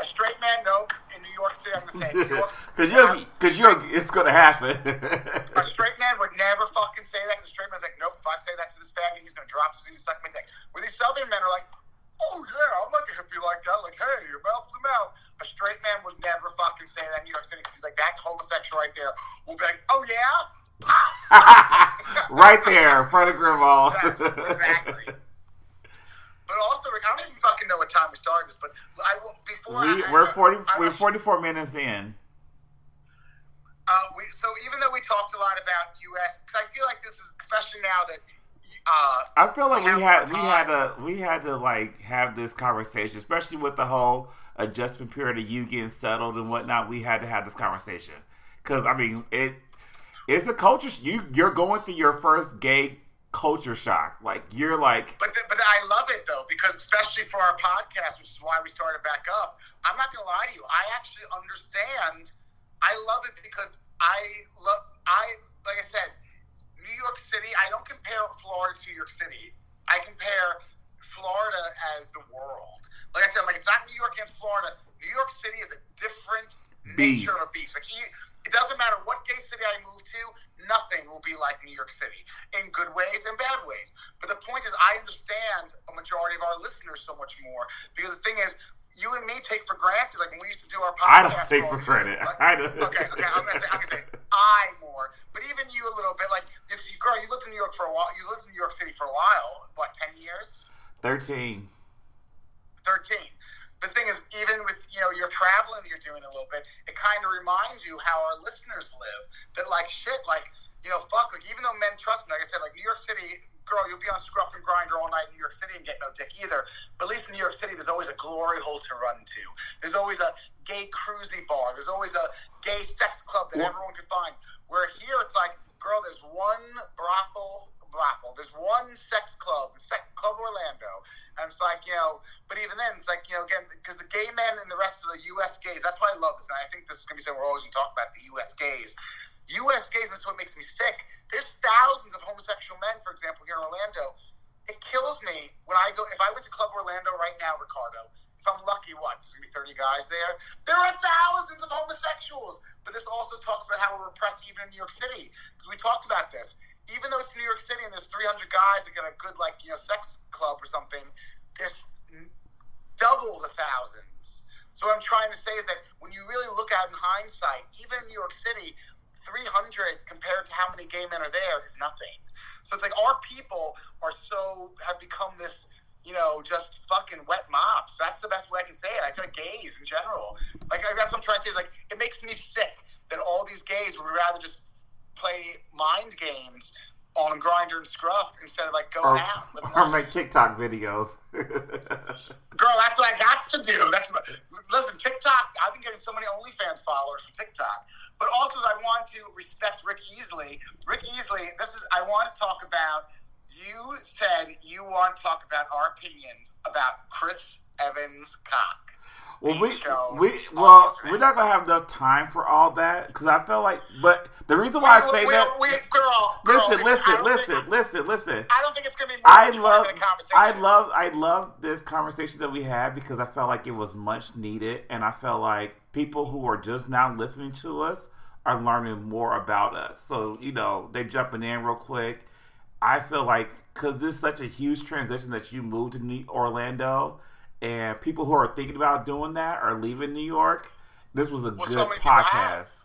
A straight man, no. In New York City, I'm going to say New York. Because you're, you're, it's going to happen. A straight man would never fucking say that, because a straight man's like, nope, if I say that to this faggot, he's going to drop, so he's going to suck my dick. Where these Southern men are like, oh, yeah, I'm not going to be like that. Like, hey, your mouth's a mouth. A straight man would never fucking say that in New York City. He's like, that homosexual right there will be like, oh, yeah? Right there in front of Grimald. Yes, exactly. But also, Rick, I don't even fucking know what time we started this, but I will, before we, I, we're, I, forty, I, we're forty-four minutes in. Uh, we, so even though we talked a lot about U S, because I feel like this is, especially now that Uh, I feel like we had we had to we had to like have this conversation, especially with the whole adjustment period of you getting settled and whatnot. We had to have this conversation because I mean it. It's the culture. Sh- you you're going through your first gay culture shock. Like you're like. But the, but I love it though, because especially for our podcast, which is why we started back up. I'm not gonna lie to you. I actually understand. I love it because I love. I like I said, New York City. I don't compare Florida to New York City. I compare Florida as the world. Like I said, like it's not New York against Florida. New York City is a different beast. Nature of a beast. Like it doesn't matter what gay city I move to, nothing will be like New York City in good ways and bad ways. But the point is, I understand a majority of our listeners so much more because the thing is, you and me take for granted. Like when we used to do our podcast, I don't take for granted. Like, I don't. Okay, okay. I'm gonna say, I'm gonna say I more, but even you a little bit. Like, if you, girl, you lived in New York for a while. You lived in New York City for a while. What, ten years? Thirteen. Thirteen. The thing is, even with, you know, your traveling that you're doing a little bit, it kind of reminds you how our listeners live. That, like, shit, like, you know, fuck, like, even though men trust me, like I said, like, New York City, girl, you'll be on Scruff and Grindr all night in New York City and get no dick either. But at least in New York City, there's always a glory hole to run to. There's always a gay cruisy bar. There's always a gay sex club that what? everyone can find. Where here, it's like, girl, there's one brothel. Brothel. There's one sex club, Sex Club Orlando, and it's like, you know, but even then, it's like, you know, again, because the gay men and the rest of the U S gays, that's why I love this, and I think this is going to be something we're always going to talk about, the U S gays. U S gays, that's what makes me sick. There's thousands of homosexual men, for example, here in Orlando. It kills me when I go, if I went to Club Orlando right now, Ricardo, if I'm lucky, what, there's going to be thirty guys there? There are thousands of homosexuals, but this also talks about how we're repressed even in New York City, because we talked about this. Even though it's New York City and there's three hundred guys that got a good, like, you know, sex club or something, there's double the thousands. So what I'm trying to say is that when you really look at it in hindsight, even in New York City, three hundred compared to how many gay men are there is nothing. So it's like our people are so, have become this, you know, just fucking wet mops. That's the best way I can say it. I feel like gays in general. Like, that's what I'm trying to say is, like, it makes me sick that all these gays would rather just play mind games on Grindr and Scruff instead of, like, going or, out. Or life. Make TikTok videos. Girl, that's what I got to do. That's what, listen, TikTok, I've been getting so many OnlyFans followers from TikTok. But also, I want to respect Rick Easley. Rick Easley, this is, I want to talk about, you said you want to talk about our opinions about Chris Evans' cock. Well, we, we, well we're not going to have enough time for all that, because I feel like, but the reason why we, I say we, that, we, girl, listen, girl, listen, listen, think, listen, listen. I don't think it's going to be more I love, than a conversation. I love, I love this conversation that we had, because I felt like it was much needed, and I felt like people who are just now listening to us are learning more about us. So, you know, they're jumping in real quick. I feel like, because this is such a huge transition that you moved to New Orlando, and people who are thinking about doing that or leaving New York, this was a well, good so podcast.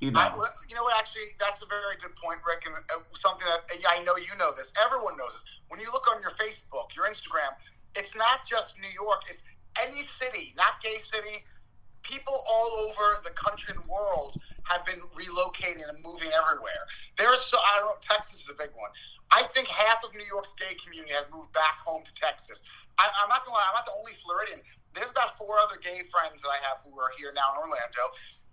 You know, I, you know what? Actually, that's a very good point, Rick, and something that I know you know this. Everyone knows this. When you look on your Facebook, your Instagram, it's not just New York. It's any city, not gay city. People all over the country and world have been relocating and moving everywhere. There's so I don't know, Texas is a big one. I think half of New York's gay community has moved back home to Texas. I, I'm not gonna lie, I'm not the only Floridian. There's about four other gay friends that I have who are here now in Orlando.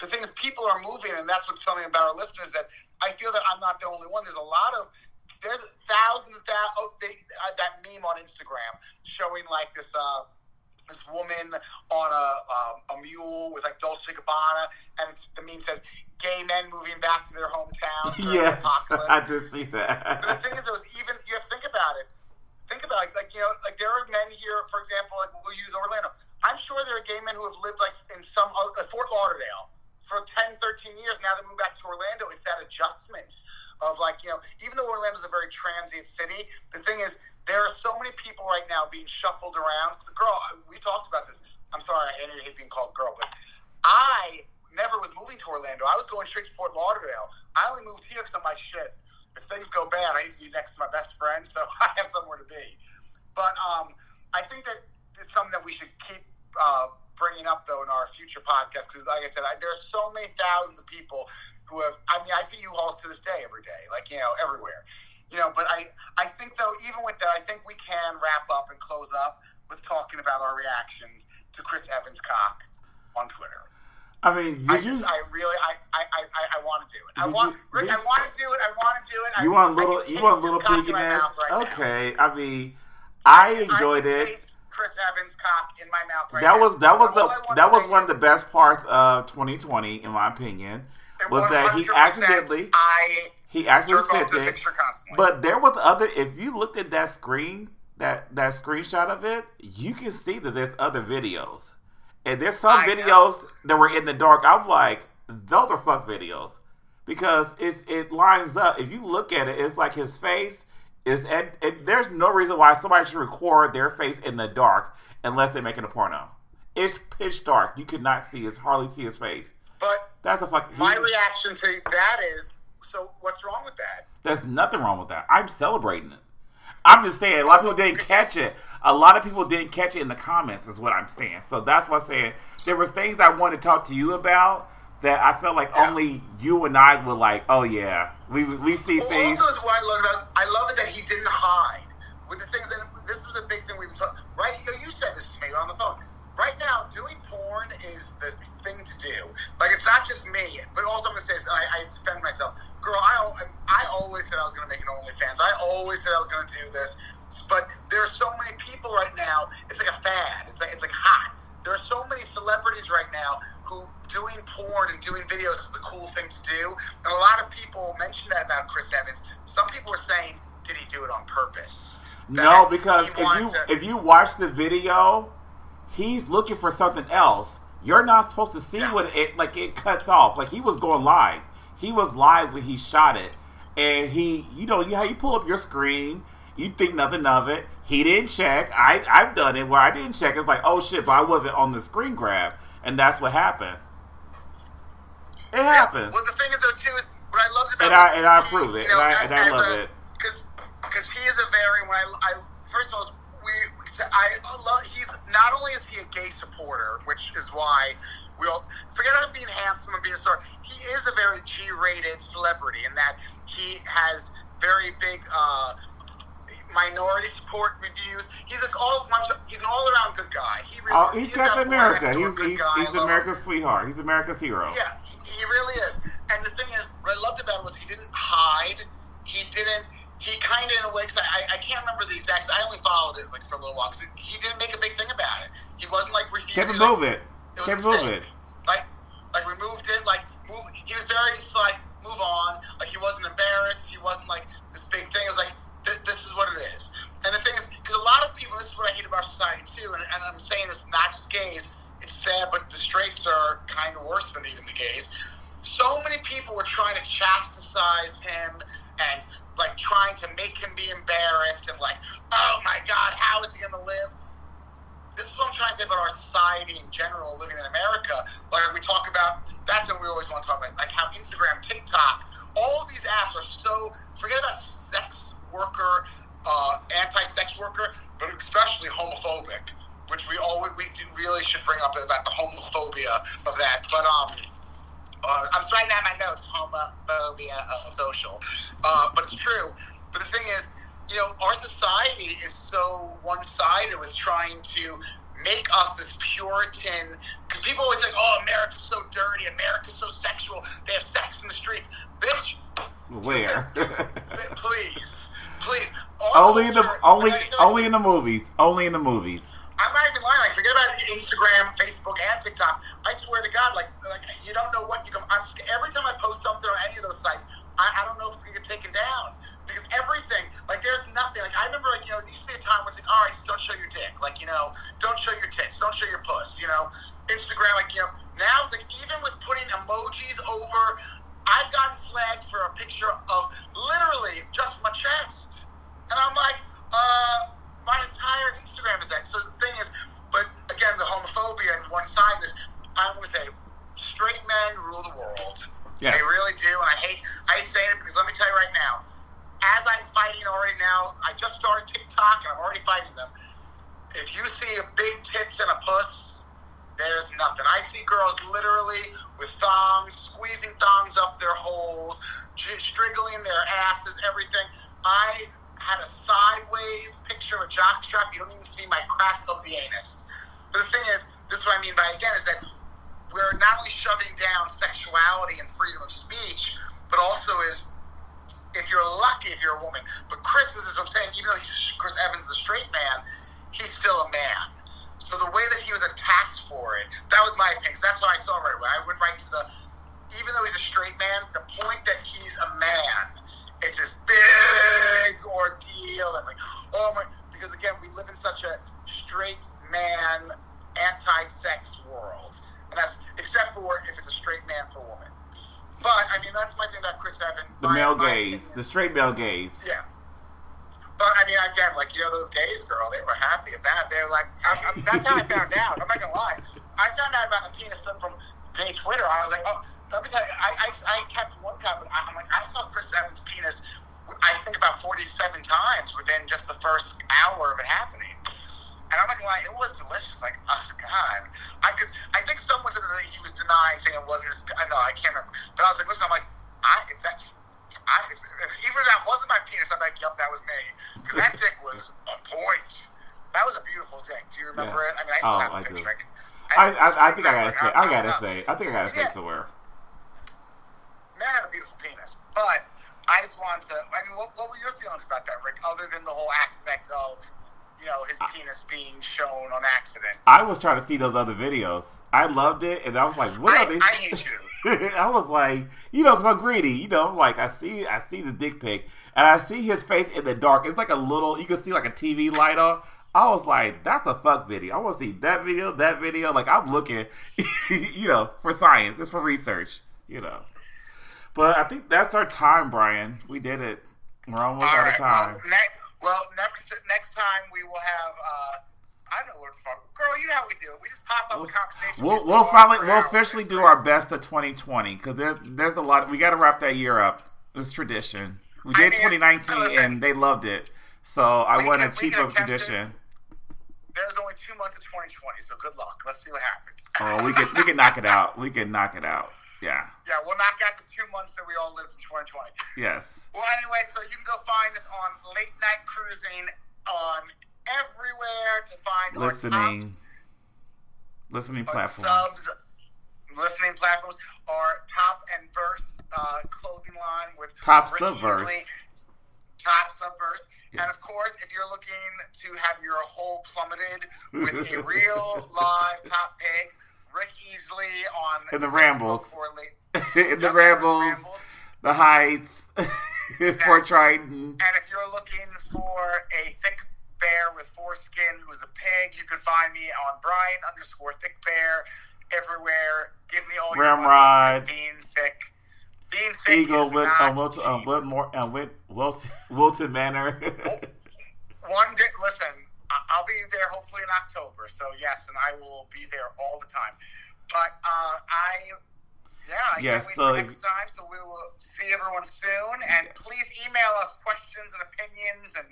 The thing is, people are moving, and that's what's something about our listeners that I feel that I'm not the only one. There's a lot of there's thousands of that oh, they, uh, that meme on Instagram showing like this. Uh, This woman on a um, a mule with like Dolce and Gabbana, and the meme says, "Gay men moving back to their hometowns." Yes, the I did see that. But the thing is, it was even you have to think about it. Think about it, like, like you know, like there are men here, for example, like we'll use Orlando. I'm sure there are gay men who have lived like in some uh, Fort Lauderdale for ten, thirteen years. Now they move back to Orlando. It's that adjustment of like you know, even though Orlando's a very transient city, the thing is. There are so many people right now being shuffled around. Girl, we talked about this. I'm sorry, I ended up being called girl, but I never was moving to Orlando. I was going straight to Fort Lauderdale. I only moved here because I'm like, shit, if things go bad, I need to be next to my best friend, so I have somewhere to be. But um, I think that it's something that we should keep uh, bringing up, though, in our future podcast, because like I said, I, there are so many thousands of people who have, I mean, I see U-Hauls to this day every day, like, you know, everywhere. You know, but I, I think, though, even with that, I think we can wrap up and close up with talking about our reactions to Chris Evans' cock on Twitter. I mean, I just, you, I really, I, I, I, I want to do it. I want, you, Rick, I want to do it. I want to do it. You I, want little, you want little pigginess? Right okay, now. I mean, I, I enjoyed I it. Taste Chris Evans' cock in my mouth right that now. Was that was the, that was one is, of the best parts of twenty twenty, in my opinion, was that he accidentally, I he accidentally did it. But there was other. If you looked at that screen, that that screenshot of it, you can see that there's other videos. And there's some I videos know. that were in the dark. I'm like, those are fuck videos. Because it, it lines up. If you look at it, it's like his face is... And, and there's no reason why somebody should record their face in the dark unless they're making a porno. It's pitch dark. You could not see his, hardly see his face. But that's a fucking... My reaction to that is, so what's wrong with that? There's nothing wrong with that. I'm celebrating it. I'm just saying, a lot of people didn't catch it. A lot of people didn't catch it in the comments, is what I'm saying. So that's what I'm saying. There was things I wanted to talk to you about that I felt like yeah. only you and I were like, oh yeah, we we see well, things. Also, is what I love about. I love it that he didn't hide with the things. That this was a big thing we've been talking. Right, you said this to me on the phone. Right now, doing porn is the thing to do. Like, it's not just me, but also I'm gonna say this, and I, I defend myself. Girl, I I always said I was gonna make an OnlyFans. I always said I was gonna do this. But there's so many people right now. It's like a fad. It's like it's like hot. There are so many celebrities right now who doing porn and doing videos is the cool thing to do. And a lot of people mentioned that about Chris Evans. Some people were saying, "Did he do it on purpose?" No, because if you to- if you watch the video, he's looking for something else. You're not supposed to see yeah. what it like. It cuts off. Like he was going live. He was live when he shot it, and he, you know, you how you pull up your screen. You think nothing of it. He didn't check. I, I've done it where I didn't check. It's like, oh, shit, but I wasn't on the screen grab. And that's what happened. It yeah. happens. Well, the thing is, though, too, is what I loved about and I, and I approve it. You know, and I, and I love a, it. Because he is a very, when I, I first of all, we, I love, he's, not only is he a gay supporter, which is why we all, forget him being handsome and being a star, he is a very G-rated celebrity in that he has very big, uh, minority support reviews. He's like all bunch of, he's an all-around good guy. He really oh, he's Captain America. He's, he's, he's America's sweetheart. He's America's hero. Yeah, he really is. And the thing is, what I loved about it was he didn't hide. He didn't. He kind of in a way, because I, I, I can't remember the exact. I only followed it like for a little while. Cause it, he didn't make a big thing about it. He wasn't like refusing. Can't remove like, it. it Can't remove it. Like like removed it. Like move. He was very just like move on. Like he wasn't embarrassed. He wasn't like this big thing. It was like. This is what it is. And the thing is, because a lot of people, this is what I hate about society too, and, and I'm saying it's not just gays, it's sad, but the straights are kind of worse than even the gays. So many people were trying to chastise him and like trying to make him be embarrassed and like, oh my God, how is he going to live? This is what I'm trying to say about our society in general, living in America. Like we talk about, that's what we always want to talk about, like how Instagram, TikTok, all these apps are so, forget about sex worker, uh, anti-sex worker, but especially homophobic, which we always we do really should bring up about the homophobia of that. But um, uh, I'm just writing down my notes, homophobia of social. Uh, but it's true. But the thing is, you know, our society is so one-sided with trying to make us this Puritan, because people always think, oh, America's so dirty, America's so sexual, they have sex in the streets. Bitch. Where? please. Please. All only in the, only, only in the movies. Only in the movies. I'm not even lying. Like, forget about Instagram, Facebook, and TikTok. I swear to God, like, like you don't know what you can... I'm, every time I post something on any of those sites... I, I don't know if it's going to get taken down because everything, like there's nothing. Like I remember, like, you know, there used to be a time when it's like, all right, just don't show your dick. Like, you know, don't show your tits. Don't show your puss, you know, Instagram, like, you know, now it's like, even with putting emojis over, I've gotten flagged for a picture of literally just my chest. And I'm like, uh, my entire Instagram is that. So the thing is, but again, the homophobia and one-sidedness, I'm going to say straight men rule the world. Yes. They really do, and I hate I hate saying it because let me tell you right now, as I'm fighting already now, I just started TikTok and I'm already fighting them. If you see a big tits and a puss, there's nothing. I see girls literally with thongs, squeezing thongs up their holes, striggling their asses, everything. I had a sideways picture of a jockstrap. You don't even see my crack of the anus. But the thing is, this is what I mean by, again, is that we're not only shoving down sexuality and freedom of speech, but also is, if you're lucky, if you're a woman. But Chris, this is what I'm saying, even though he's, Chris Evans is a straight man, he's still a man. So the way that he was attacked for it, that was my opinion. That's how I saw it right away. I went right to the, even though he's a straight man, the point that he's a man, it's this big ordeal. And like, oh my, because again, we live in such a straight man, anti-sex world. And that's, except for if it's a straight man for a woman. But, I mean, that's my thing about Chris Evans. The male gaze. The straight male gaze. Yeah. But, I mean, again, like, you know, those gays, girl, they were happy about it. They were like, I'm, I'm, that's how I found out. I'm not going to lie. I found out about the penis stuff from gay Twitter. I was like, oh, let me tell you, I, I, I kept one comment. I'm like, I saw Chris Evans' penis, I think, about forty-seven times within just the first hour of it happening. And I'm not going to lie, it was delicious. Like, oh, God. I could, I think someone said that he was denying, saying it wasn't, I know, I can't remember. But I was like, listen, I'm like, I, it's actually, I, even if that wasn't my penis, I'm like, yup, that was me. Because that dick was on point. That was a beautiful dick. Do you remember yes. it? I mean, I still oh, have a I picture. I, I, I, I think I gotta say, I gotta say, I think I gotta say somewhere. Men have a beautiful penis, but I just wanted to. I mean, what, what were your feelings about that, Rick? Other than the whole aspect of, you know, his penis being shown on accident. I was trying to see those other videos. I loved it, and I was like, what I, are they? I hate you. I was like, you know, because I'm greedy, you know, like I see, I see the dick pic, and I see his face in the dark. It's like a little, you can see like a T V light on. I was like, that's a fuck video. I want to see that video, that video. Like I'm looking, you know, for science. It's for research, you know. But I think that's our time, Brian. We did it. We're almost All out right. of time. Well, ne- well, next next time we will have. Uh... I don't know what it's called. Girl, you know how we do it. We just pop up we'll, a conversation. We'll, we'll, finally, we'll officially do our best of twenty twenty because there's, there's a lot. We got to wrap that year up. It's tradition. We did I mean, twenty nineteen listen, and they loved it. So I want to keep up tradition. There's only two months of twenty twenty, so good luck. Let's see what happens. Oh, we can, we can knock it out. We can knock it out. Yeah. Yeah, we'll knock out the two months that we all lived in twenty twenty. Yes. Well, anyway, so you can go find us on Late Night Cruising on everywhere to find listening, tops, listening platforms, subs, listening platforms, our top and verse uh, clothing line with TOPSUBVERSE, TOPSUBVERSE, yes. And of course, if you're looking to have your hole plummeted with a real live top pick, Rick Easley on in the rambles, in the rambles, the heights, for Triton, and if you're looking for a thick bear with foreskin who's a pig, you can find me on Brian underscore thick bear everywhere. Give me all Ram your rod. Being thick, being thick Eagle is with, not uh, Wilton, uh, Wilmore, uh, with Wilton, Wilton Manor. One day, listen, I'll be there hopefully in October, so yes, and I will be there all the time. But uh, I yeah I yes, can't wait so for next time, so we will see everyone soon, and please email us questions and opinions and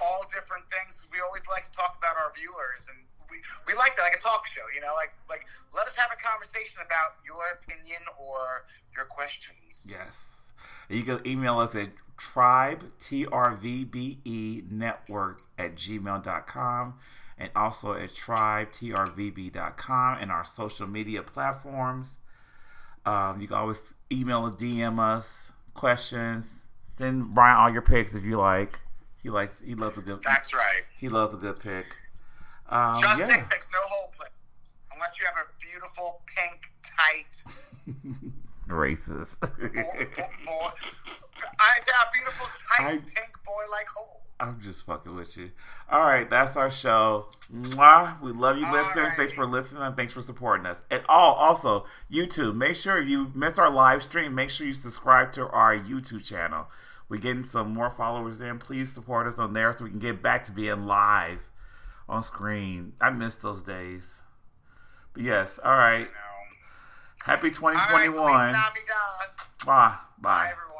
all different things. We always like to talk about our viewers, and we, we like that, like a talk show, you know, like like let us have a conversation about your opinion or your questions. Yes. You can email us at tribe, T R V B E network at gmail dot com, and also at tribe, T R V B E dot com, and our social media platforms. Um, you can always email us, D M us, questions, send Brian all your pics if you like. He likes. He loves a good. That's right. He loves a good pick. Um, Just yeah. dick pics, no hole pics, unless you have a beautiful pink tight. Racist. Boy, boy. I said a beautiful tight I, pink boy like hole. I'm just fucking with you. All right, that's our show. Mwah. We love you, all listeners. Right. Thanks for listening and thanks for supporting us. And all, also, YouTube. Make sure if you missed our live stream, make sure you subscribe to our YouTube channel. We're getting some more followers in. Please support us on there so we can get back to being live on screen. I miss those days. But yes, all right. Happy twenty twenty-one. All right, please, Navidad. Bye. Bye. Bye, everyone.